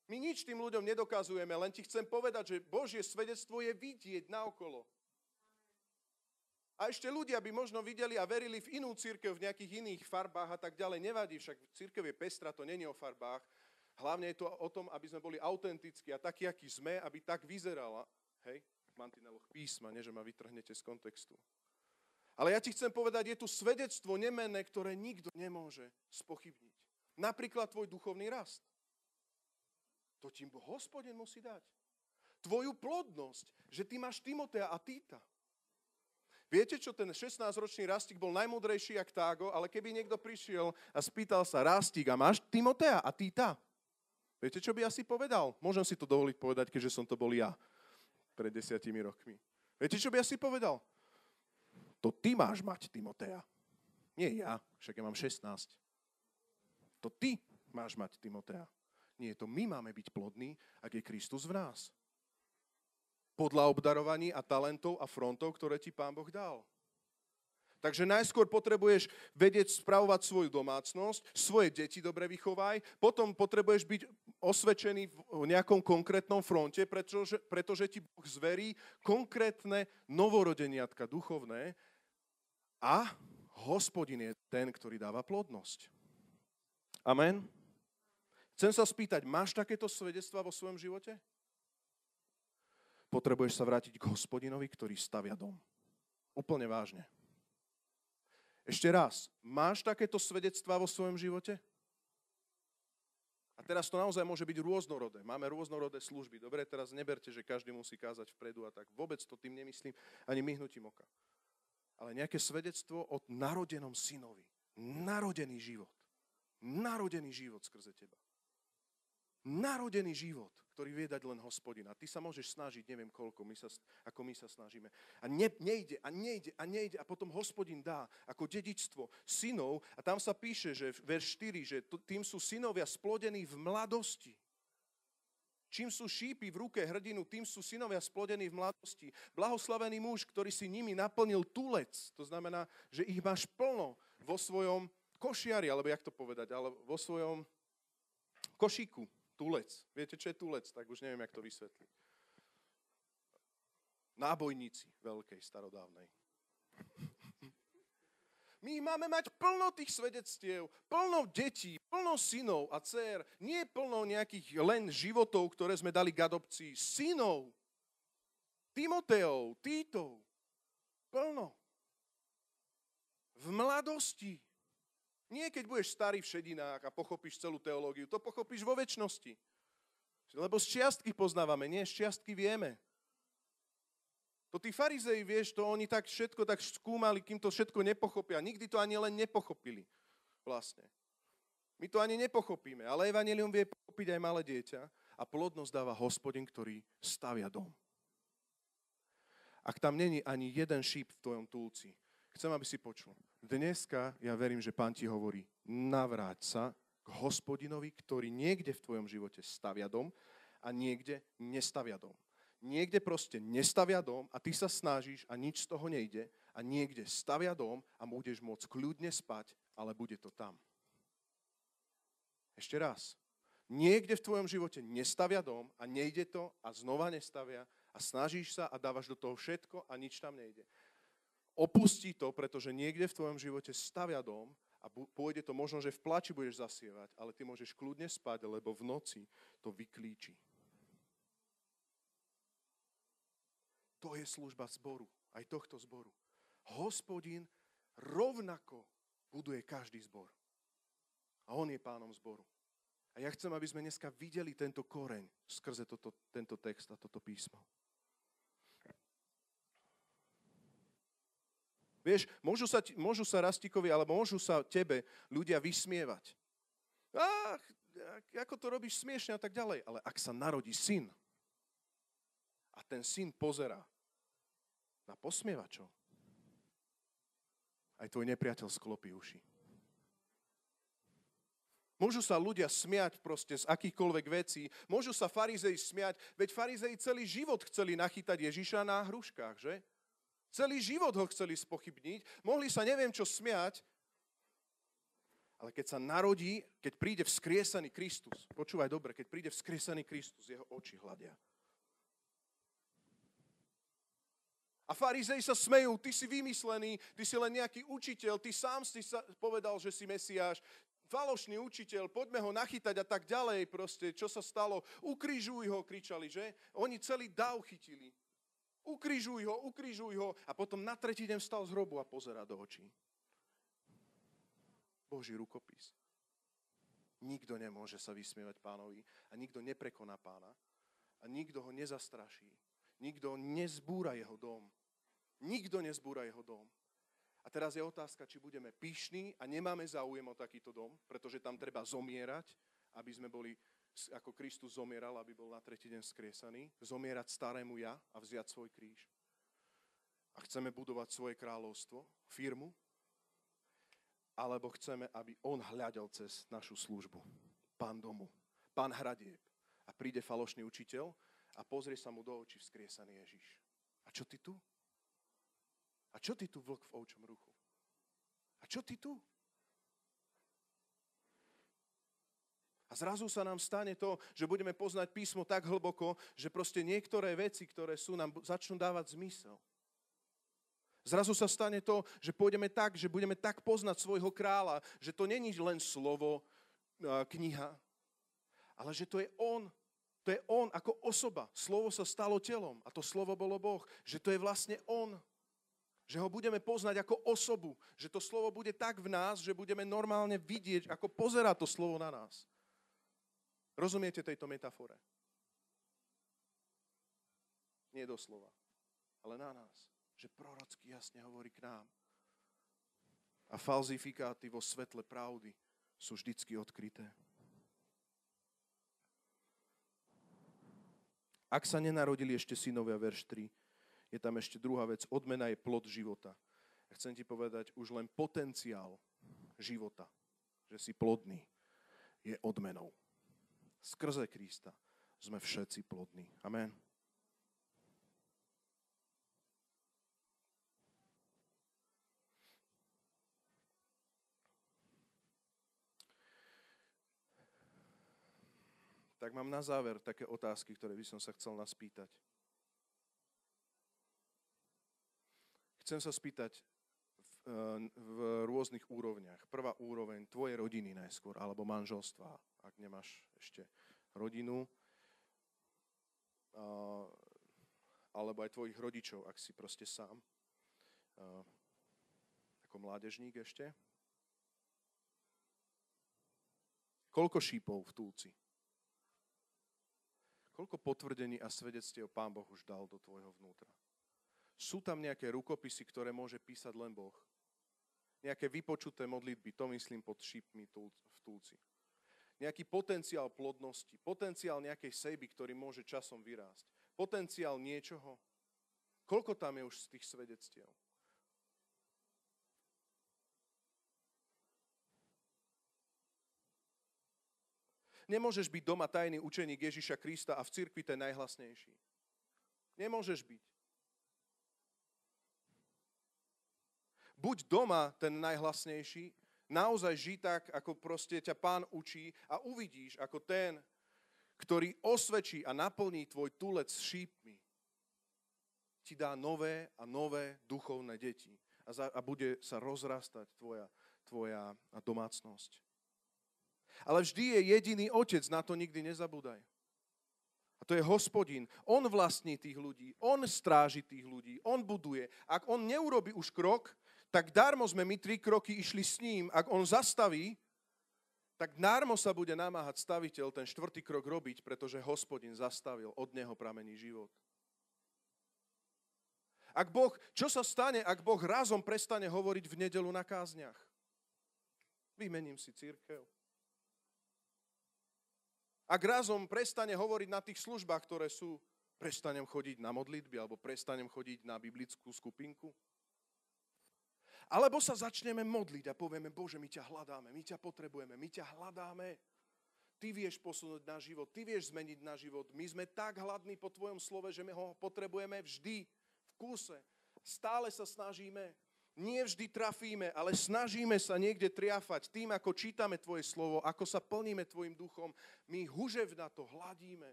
My nič tým ľuďom nedokazujeme, len ti chcem povedať, že Božie svedectvo je vidieť naokolo. A ešte ľudia by možno videli a verili v inú cirkev, v nejakých iných farbách a tak ďalej. Nevadí, však cirkev je pestrá, to není o farbách. Hlavne je to o tom, aby sme boli autentickí a takí, akí sme, aby tak vyzerala. Hej, v mantineloch písma, nie že ma vytrhnete z kontextu. Ale ja ti chcem povedať, je tu svedectvo nemenné, ktoré nikto nemôže spochybniť. Napríklad tvoj duchovný rast. To ti Hospodin musí dať. Tvoju plodnosť, že ty máš Timotea a Týta. Viete, čo ten 16-ročný Rastík bol najmudrejší jak Tágo, ale keby niekto prišiel a spýtal sa, Rastík, a máš Timotea a Týta? Viete, čo by asi povedal? Môžem si to dovoliť povedať, keďže som to bol ja pred 10 rokmi. Viete, čo by asi povedal? To ty máš mať Timotea. Nie ja, však ja mám 16. To ty máš mať Timotea. Nie, to my máme byť plodní, ak je Kristus v nás. Podľa obdarovaní a talentov a frontov, ktoré ti Pán Boh dal. Takže najskôr potrebuješ vedieť spravovať svoju domácnosť, svoje deti dobre vychovaj, potom potrebuješ byť osvedčený v nejakom konkrétnom fronte, pretože ti Boh zverí konkrétne novorodeniatka duchovné a Hospodin je ten, ktorý dáva plodnosť. Amen. Chcem sa spýtať, máš takéto svedectvá vo svojom živote? Potrebuješ sa vrátiť k Hospodinovi, ktorý stavia dom. Úplne vážne. Ešte raz, máš takéto svedectvá vo svojom živote? A teraz to naozaj môže byť rôznorodé. Máme rôznorodé služby. Dobre, teraz neberte, že každý musí kázať vpredu a tak. Vôbec to tým nemyslím, ani myhnutím oka. Ale nejaké svedectvo o narodenom synovi. Narodený život. Narodený život skrze teba. Narodený život, ktorý vie dať len Hospodin. A ty sa môžeš snažiť, neviem koľko, ako my sa snažíme. A nejde. A potom Hospodin dá ako dedičstvo synov. A tam sa píše, že verš 4, že tým sú synovia splodení v mladosti. Čím sú šípy v ruke hrdinu, tým sú synovia splodení v mladosti. Blahoslavený muž, ktorý si nimi naplnil tulec. To znamená, že ich máš plno vo svojom košiari, alebo jak to povedať, ale vo svojom košíku. Tulec. Viete, čo je tulec? Tak už neviem, jak to vysvetliť. Nábojníci veľkej, starodávnej. My máme mať plno tých svedectiev, plno detí, plno synov a dcér. Nie plno nejakých len životov, ktoré sme dali k adopcii. Synov, Timoteov, Títov. Plno. V mladosti. Nie, keď budeš starý v šedinách a pochopíš celú teológiu, to pochopíš vo večnosti. Lebo z čiastky poznávame, nie z čiastky vieme. To tí farizei, vieš, to oni tak všetko tak skúmali, kým to všetko nepochopia. Nikdy to ani len nepochopili vlastne. My to ani nepochopíme, ale evanjelium vie pochopiť aj malé dieťa a plodnosť dáva Hospodin, ktorý stavia dom. Ak tam není ani jeden šíp v tvojom tulci, chcem, aby si počul. Dneska ja verím, že Pán ti hovorí, navráť sa k Hospodinovi, ktorý niekde v tvojom živote stavia dom a niekde nestavia dom. Niekde proste nestavia dom a ty sa snažíš a nič z toho nejde a niekde stavia dom a budeš môcť kľudne spať, ale bude to tam. Ešte raz. Niekde v tvojom živote nestavia dom a nejde to a znova nestavia a snažíš sa a dávaš do toho všetko a nič tam nejde. Opustí to, pretože niekde v tvojom živote stavia dom a pôjde to možno, že v plači budeš zasievať, ale ty môžeš kľudne spať, lebo v noci to vyklíči. To je služba zboru, aj tohto zboru. Hospodin rovnako buduje každý zbor. A on je pánom zboru. A ja chcem, aby sme dneska videli tento koreň skrze tento text a toto písmo. Vieš, môžu sa Rastikovi, alebo môžu sa tebe ľudia vysmievať. Ach, ako to robíš smiešne a tak ďalej. Ale ak sa narodí syn a ten syn pozerá na posmievačov, aj tvoj nepriateľ sklopí uši. Môžu sa ľudia smiať proste z akýchkoľvek vecí. Môžu sa farizei smiať, veď farizei celý život chceli nachytať Ježiša na hruškách, že? Celý život ho chceli spochybniť, mohli sa neviem čo smiať, ale keď sa narodí, keď príde vzkriesaný Kristus, počúvaj dobre, keď príde vzkriesaný Kristus, jeho oči hľadia. A farizei sa smejú, ty si vymyslený, ty si len nejaký učiteľ, ty sám si povedal, že si Mesiáš, falošný učiteľ, poďme ho nachytať a tak ďalej proste, čo sa stalo, ukrižuj ho, kričali, že? Oni celý dav chytili. Ukrižuj ho a potom na tretí deň vstal z hrobu a pozerá do očí. Boží rukopis. Nikto nemôže sa vysmievať Pánovi a nikto neprekoná Pána a nikto ho nezastraší. Nikto nezbúra jeho dom. Nikto nezbúra jeho dom. A teraz je otázka, či budeme pyšní a nemáme záujem o takýto dom, pretože tam treba zomierať, aby sme boli ako Kristus zomieral, aby bol na tretí deň skriesaný, zomierať starému ja a vziať svoj kríž. A chceme budovať svoje kráľovstvo, firmu, alebo chceme, aby on hľadal cez našu službu. Pán domu, pán hradieb. A príde falošný učiteľ a pozrie sa mu do očí vzkriesaný Ježiš. A čo ty tu? A čo ty tu, vlk v ovčom ruchu? A čo ty tu? A zrazu sa nám stane to, že budeme poznať písmo tak hlboko, že proste niektoré veci, ktoré sú, nám začnú dávať zmysel. Zrazu sa stane to, že pôjdeme tak, že budeme tak poznať svojho kráľa, že to není len slovo, kniha, ale že to je on. To je on ako osoba. Slovo sa stalo telom a to slovo bolo Boh. Že to je vlastne on. Že ho budeme poznať ako osobu. Že to slovo bude tak v nás, že budeme normálne vidieť, ako pozerá to slovo na nás. Rozumiete tejto metafore? Nie doslova, ale na nás. Že prorocky jasne hovorí k nám. A falzifikáty vo svetle pravdy sú vždycky odkryté. Ak sa nenarodili ešte synovia, verš 3, je tam ešte druhá vec. Odmena je plod života. Ja chcem ti povedať, už len potenciál života, že si plodný, je odmenou. Skrze Krista sme všetci plodní. Amen. Tak mám na záver také otázky, ktoré by som sa chcel naspýtať. Chcem sa spýtať v rôznych úrovniach. Prvá úroveň tvojej rodiny najskôr, alebo manželstva, ak nemáš ešte rodinu, alebo aj tvojich rodičov, ak si proste sám, ako mládežník ešte. Koľko šípov v túlci? Koľko potvrdení a svedectiev Pán Boh už dal do tvojho vnútra? Sú tam nejaké rukopisy, ktoré môže písať len Boh? Nejaké vypočuté modlitby, to myslím pod šípmi v túlci. Nejaký potenciál plodnosti, potenciál nejakej sejby, ktorý môže časom vyrásť. Potenciál niečoho. Koľko tam je už z tých svedectiev? Nemôžeš byť doma tajný učeník Ježiša Krista a v cirkvi ten najhlasnejší. Nemôžeš byť. Buď doma ten najhlasnejší, naozaj žij tak, ako proste ťa Pán učí a uvidíš, ako ten, ktorý osvedčí a naplní tvoj tulec s šípmi, ti dá nové a nové duchovné deti a bude sa rozrastať tvoja domácnosť. Ale vždy je jediný otec, na to nikdy nezabúdaj. A to je Hospodin. On vlastní tých ľudí, on stráži tých ľudí, on buduje. Ak on neurobi už krok, tak darmo sme my 3 kroky išli s ním. Ak on zastaví, tak darmo sa bude namáhať staviteľ ten 4. krok robiť, pretože Hospodin zastavil, od neho pramení život. Čo sa stane, ak Boh razom prestane hovoriť v nedeľu na kázniach? Vymením si cirkev. Ak razom prestane hovoriť na tých službách, ktoré sú, prestanem chodiť na modlitby alebo prestanem chodiť na biblickú skupinku. Alebo sa začneme modliť a povieme, Bože, my ťa hľadáme, my ťa potrebujeme, my ťa hľadáme. Ty vieš posunúť náš život, ty vieš zmeniť náš život. My sme tak hladní po tvojom slove, že my ho potrebujeme vždy v kúse. Stále sa snažíme. Nie vždy trafíme, ale snažíme sa niekde triafať tým, ako čítame tvoje slovo, ako sa plníme tvojim duchom. My huževnato hladíme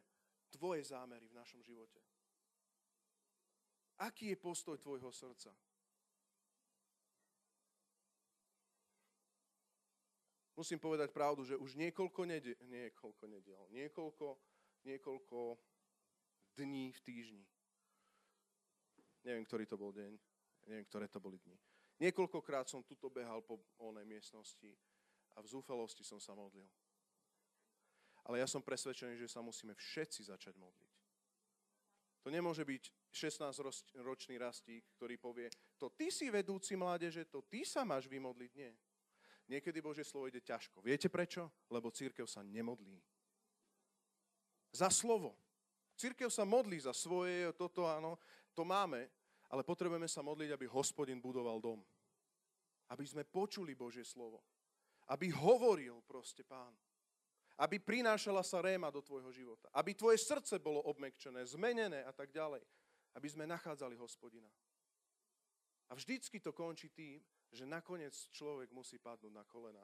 tvoje zámery v našom živote. Aký je postoj tvojho srdca? Musím povedať pravdu, že už niekoľko dní v týždni. Neviem, ktorý to bol deň. Neviem, ktoré to boli dni. Niekoľkokrát som tuto behal po onej miestnosti a v zúfalosti som sa modlil. Ale ja som presvedčený, že sa musíme všetci začať modliť. To nemôže byť 16-ročný rastík, ktorý povie, to ty si vedúci mládeže, to ty sa máš vymodliť. Nie. Niekedy Božie slovo ide ťažko. Viete prečo? Lebo cirkev sa nemodlí. Za slovo. Cirkev sa modlí za svoje, toto áno, to máme. Ale potrebujeme sa modliť, aby Hospodin budoval dom. Aby sme počuli Božie slovo. Aby hovoril proste Pán. Aby prinášala sa réma do tvojho života. Aby tvoje srdce bolo obmekčené, zmenené a tak ďalej. Aby sme nachádzali Hospodina. A vždycky to končí tým, že nakoniec človek musí padnúť na kolená.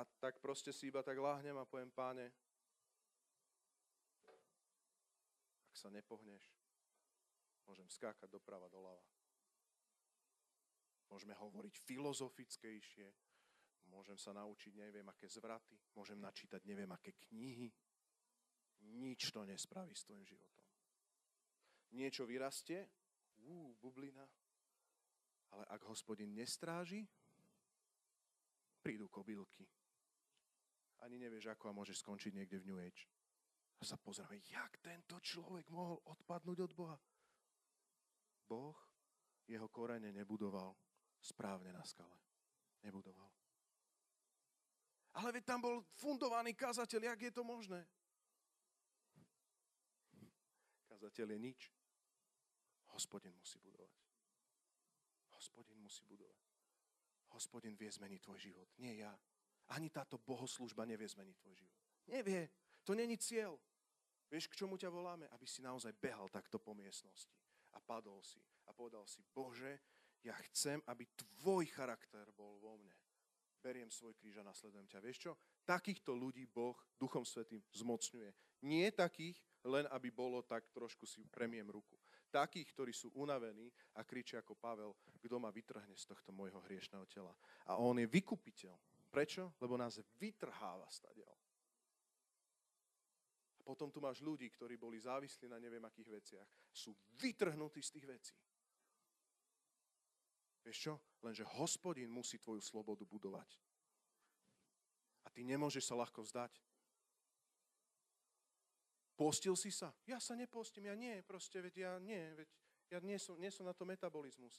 A tak proste si iba tak láhnem a poviem, Páne, sa nepohneš, môžem skákať doprava, doľava. môžeme hovoriť filozofickejšie, môžem sa naučiť neviem aké zvraty, môžem načítať neviem aké knihy. Nič to nespraví s tvojim životom. Niečo vyrastie, bublina, ale ak Hospodin nestráži, prídu kobylky. Ani nevieš ako a môžeš skončiť niekde v New Age. A sa pozrieme, jak tento človek mohol odpadnúť od Boha. Boh jeho korene nebudoval správne na skale. Nebudoval. Ale veď tam bol fundovaný kazateľ, jak je to možné? Kazateľ je nič. Hospodin musí budovať. Hospodin musí budovať. Hospodin vie zmeniť tvoj život, nie ja. Ani táto bohoslúžba nevie zmeniť tvoj život. Nevie. To není cieľ. Vieš, k čomu ťa voláme? Aby si naozaj behal takto po miestnosti. A padol si. A povedal si, Bože, ja chcem, aby tvoj charakter bol vo mne. Beriem svoj kríž a nasledujem ťa. Vieš čo? Takýchto ľudí Boh Duchom Svätým zmocňuje. Nie takých, len aby bolo tak trošku si premiem ruku. Takých, ktorí sú unavení a kričia ako Pavel, kto ma vytrhne z tohto môjho hriešného tela. A on je vykupiteľ. Prečo? Lebo nás vytrháva stadiaľ. A potom tu máš ľudí, ktorí boli závislí na neviem akých veciach. Sú vytrhnutí z tých vecí. Vieš čo? Lenže Hospodin musí tvoju slobodu budovať. A ty nemôžeš sa ľahko vzdať. Postil si sa? Ja sa nepostím, ja nie som na to metabolizmus.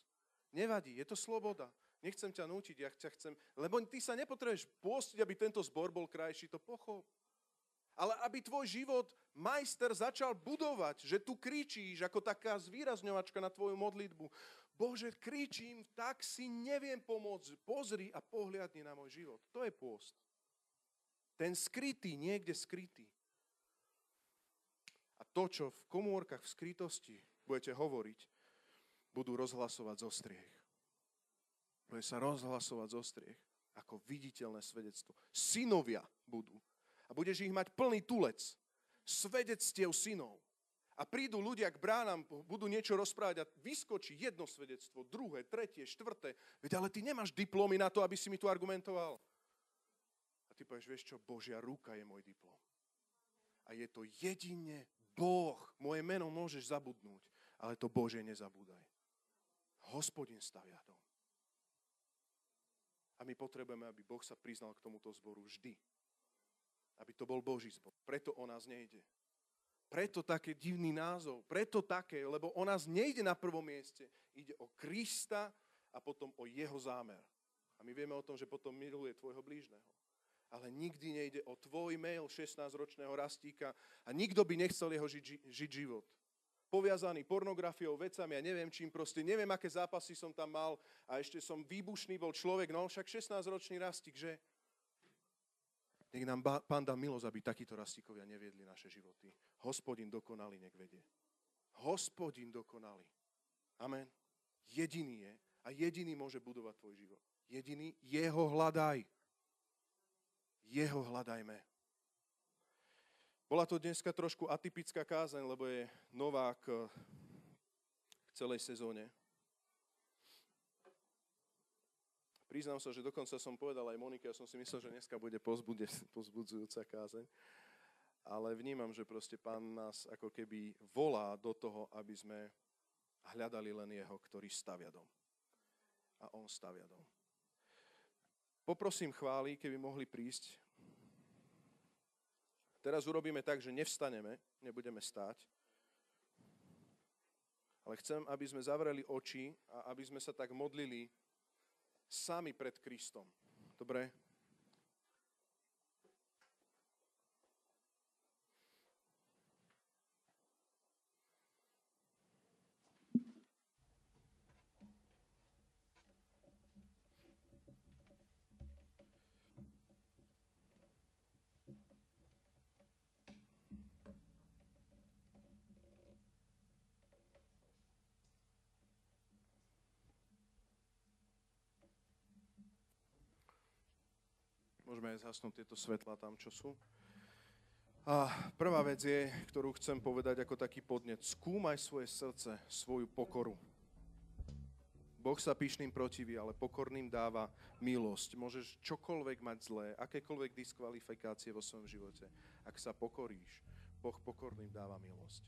Nevadí, je to sloboda. Nechcem ťa nútiť, ja ťa chcem... Lebo ty sa nepotrebuješ postiť, aby tento zbor bol krajší, to pochop. Ale aby tvoj život majster začal budovať, že tu kričíš ako taká zvýrazňovačka na tvoju modlitbu. Bože, kričím, tak si neviem pomôcť. Pozri a pohliadni na môj život. To je pôst. Ten skrytý, niekde skrytý. A to, čo v komórkach v skrytosti budete hovoriť, budú rozhlasovať zo striech. Bude sa rozhlasovať zo striech ako viditeľné svedectvo. Synovia budú. A budeš ich mať plný tulec. Svedectiev synov. A prídu ľudia k bránam, budú niečo rozprávať a vyskočí jedno svedectvo, druhé, tretie, štvrté. Veď, ale ty nemáš diplomy na to, aby si mi tu argumentoval. A ty povieš, vieš čo, Božia ruka je môj diplom. A je to jedine Boh. Moje meno môžeš zabudnúť, ale to Božie nezabúdaj. Hospodin stavia dom. A my potrebujeme, aby Boh sa priznal k tomuto zboru vždy. Aby to bol Boží zbor. Preto o nás nejde. Preto taký divný názov. Preto také, lebo o nás nejde na prvom mieste. Ide o Krista a potom o jeho zámer. A my vieme o tom, že potom miluje tvojho blížneho. Ale nikdy nejde o tvoj mail 16-ročného rastíka a nikto by nechcel jeho žiť život. Poviazaný pornografiou, vecami a neviem čím, proste neviem, aké zápasy som tam mal a ešte som výbušný bol človek, no však 16-ročný rastík, že? Nech nám Pán dá milosť, aby takíto rastíkovia neviedli naše životy. Hospodin dokonalý nech vedie. Hospodin dokonalý. Amen. Jediný je a jediný môže budovať tvoj život. Jediný, jeho hľadaj. Jeho hľadajme. Bola to dneska trošku atypická kázeň, lebo je novák v celej sezóne. Priznám sa, že dokonca som povedal aj Monike, ja som si myslel, že dneska bude pozbudzujúca kázeň. Ale vnímam, že proste Pán nás ako keby volá do toho, aby sme hľadali len jeho, ktorý stavia dom. A on stavia dom. Poprosím chvály, keby mohli prísť. Teraz urobíme tak, že nevstaneme, nebudeme stáť. Ale chcem, aby sme zavreli oči a aby sme sa tak modlili sami pred Kristom. Dobre? Môžeme aj zhasnúť tieto svetlá tam, čo sú. A prvá vec je, ktorú chcem povedať ako taký podnet. Skúmaj svoje srdce, svoju pokoru. Boh sa pyšným protiví, ale pokorným dáva milosť. Môžeš čokoľvek mať zlé, akékoľvek diskvalifikácie vo svojom živote. Ak sa pokoríš, Boh pokorným dáva milosť.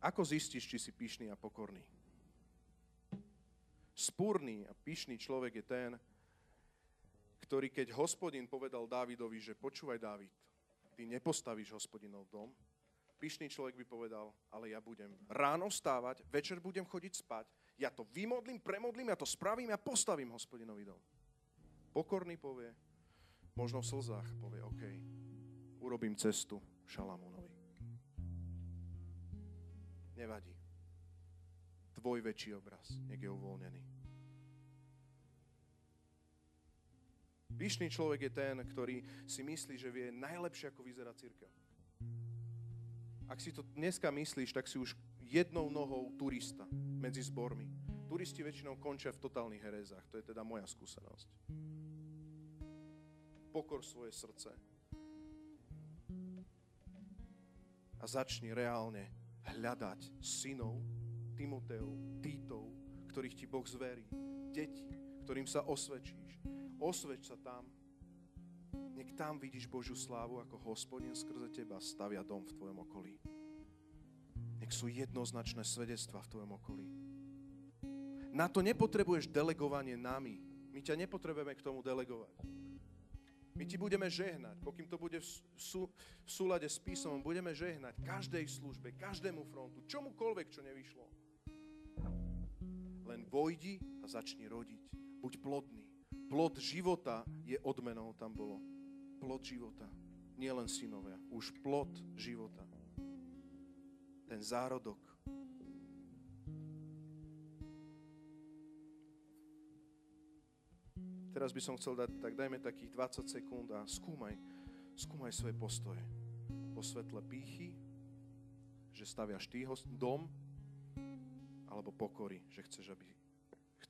Ako zistíš, či si pyšný a pokorný? Spúrny a pyšný človek je ten, ktorý, keď Hospodin povedal Dávidovi, že počúvaj, Dávid, ty nepostavíš Hospodinov dom, pyšný človek by povedal, ale ja budem ráno vstávať, večer budem chodiť spať, ja to vymodlím, premodlím, ja to spravím, ja postavím Hospodinový dom. Pokorný povie, možno v slzách povie, OK, urobím cestu Šalamúnovi. Nevadí. Tvoj väčší obraz, nech je uvoľnený. Pyšný človek je ten, ktorý si myslí, že vie najlepšie, ako vyzerá cirkev. Ak si to dneska myslíš, tak si už jednou nohou turista medzi zbormi. Turisti väčšinou končia v totálnych herézách. To je teda moja skúsenosť. Pokor svoje srdce. A začni reálne hľadať synov, Timoteov, Títov, ktorých ti Boh zverí. Deti, ktorým sa osvedčíš. Osvedč sa tam. Nech tam vidíš Božiu slávu, ako Hospodin skrze teba stavia dom v tvojom okolí. Nech sú jednoznačné svedectvá v tvojom okolí. Na to nepotrebuješ delegovanie nami. My ťa nepotrebujeme k tomu delegovať. My ti budeme žehnať, pokým to bude v súlade s písmom, budeme žehnať každej službe, každému frontu, čomukoľvek, čo nevyšlo. Len vojdi a začni rodiť. Buď plodný. Plod života je odmenou, tam bolo. Plod života. Nie len synovia, už plod života. Ten zárodok. Teraz by som chcel dať, tak dajme takých 20 sekúnd a skúmaj svoje postoje. Po svetle pýchy, že staviaš ty dom, alebo pokory, že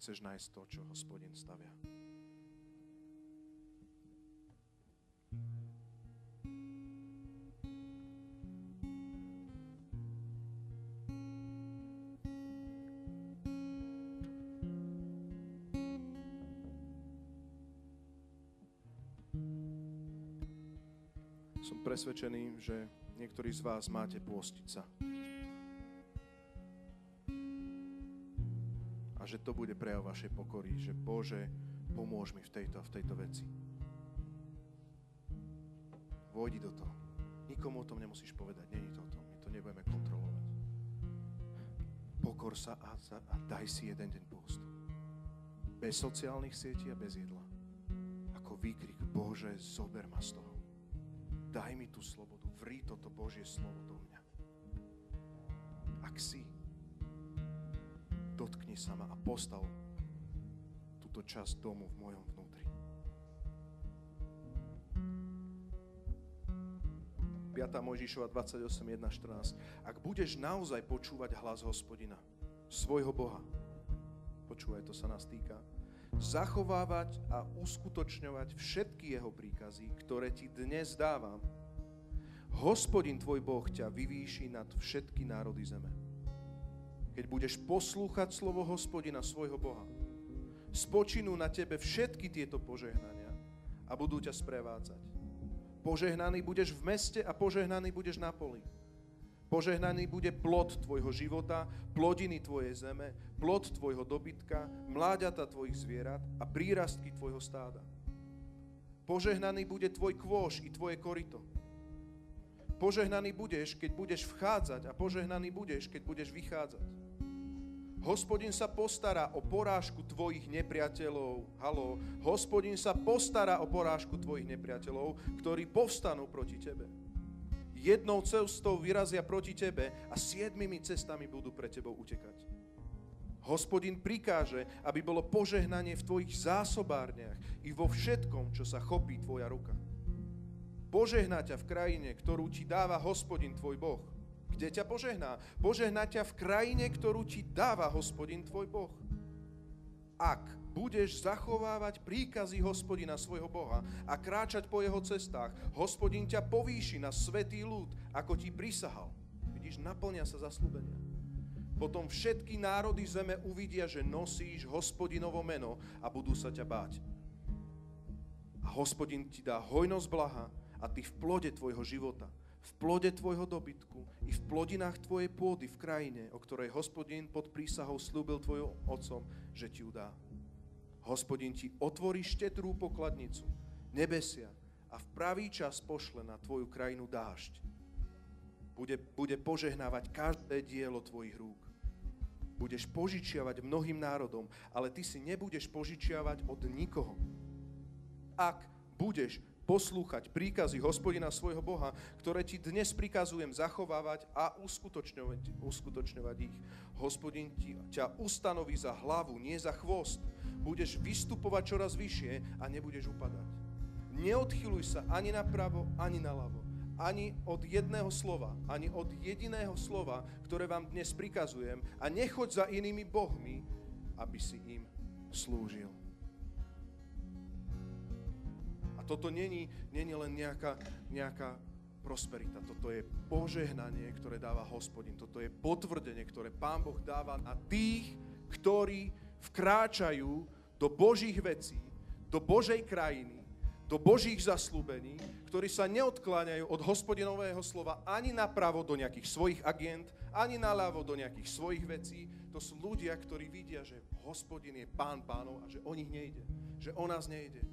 chceš nájsť to, čo Hospodin stavia. Som presvedčený, že niektorí z vás máte pôstiť sa. A že to bude prejav vašej pokory, že Bože, pomôž mi v tejto veci. Vojdi do toho. Nikomu o tom nemusíš povedať, nie je to o tom, my to nebudeme kontrolovať. Pokor sa a daj si jeden deň pôst. Bez sociálnych sietí a bez jedla. Ako výkrik, Bože, zober ma z toho. Daj mi tú slobodu, vri toto Božie slovo do mňa. Ak si, dotkni sa ma a postav túto časť domu v mojom vnútri. 5. Mojžišova 28,14. Ak budeš naozaj počúvať hlas Hospodina, svojho Boha, počúvaj, to sa nás týka, zachovávať a uskutočňovať všetky jeho príkazy, ktoré ti dnes dávam, Hospodin tvoj Boh ťa vyvýši nad všetky národy zeme. Keď budeš poslúchať slovo Hospodina svojho Boha, spočinú na tebe všetky tieto požehnania a budú ťa sprevádzať. Požehnaný budeš v meste a požehnaný budeš na poli. Požehnaný bude plod tvojho života, plodiny tvojej zeme, plod tvojho dobytka, mláďata tvojich zvierat a prírastky tvojho stáda. Požehnaný bude tvoj kôš i tvoje korito. Požehnaný budeš, keď budeš vchádzať a požehnaný budeš, keď budeš vychádzať. Hospodin sa postará o porážku tvojich nepriateľov. Haló, Hospodin sa postará o porážku tvojich nepriateľov, ktorí povstanú proti tebe. Jednou cestou vyrazia proti tebe a 7 cestami budú pre tebou utekať. Hospodin prikáže, aby bolo požehnanie v tvojich zásobárniach i vo všetkom, čo sa chopí tvoja ruka. Požehná ťa v krajine, ktorú ti dáva Hospodin tvoj Boh. Kde ťa požehná? Požehná ťa v krajine, ktorú ti dáva Hospodin tvoj Boh. Ak budeš zachovávať príkazy Hospodina svojho Boha a kráčať po jeho cestách, Hospodin ťa povýši na svätý ľud, ako ti prisahal. Vidíš, naplňa sa zasľúbenia. Potom všetky národy zeme uvidia, že nosíš Hospodinovo meno a budú sa ťa báť. A Hospodin ti dá hojnosť blaha a ty v plode tvojho života, v plode tvojho dobytku i v plodinách tvojej pôdy v krajine, o ktorej Hospodin pod prísahou slúbil tvojim otcom, že ti ju dá. Hospodin ti otvorí štetrú pokladnicu, nebesia, a v pravý čas pošle na tvoju krajinu dážď. Bude požehnávať každé dielo tvojich rúk. Budeš požičiavať mnohým národom, ale ty si nebudeš požičiavať od nikoho. Ak budeš poslúchať príkazy Hospodina svojho Boha, ktoré ti dnes prikazujem zachovávať a uskutočňovať ich, Hospodin ťa ustanoví za hlavu, nie za chvost. Budeš vystupovať čoraz vyššie a nebudeš upadať. Neodchyluj sa ani napravo, ani naľavo, ani od jedného slova, ani od jediného slova, ktoré vám dnes prikazujem, a nechoď za inými bohmi, aby si im slúžil. A toto není len nejaká prosperita, toto je požehnanie, ktoré dáva Hospodin, toto je potvrdenie, ktoré Pán Boh dáva na tých, ktorí vkráčajú do Božích vecí, do Božej krajiny, do Božích zasľúbení, ktorí sa neodkláňajú od Hospodinového slova ani napravo do nejakých svojich agent, ani naľavo do nejakých svojich vecí. To sú ľudia, ktorí vidia, že Hospodin je Pán pánov a že o nich nejde, že o nás nejde.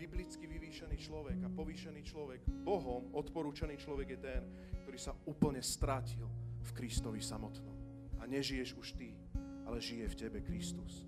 Biblicky vyvýšený človek a povýšený človek, Bohom odporúčaný človek je ten, ktorý sa úplne stratil v Kristovi samotnom. A nežiješ už ty, ale žije v tebe Kristus.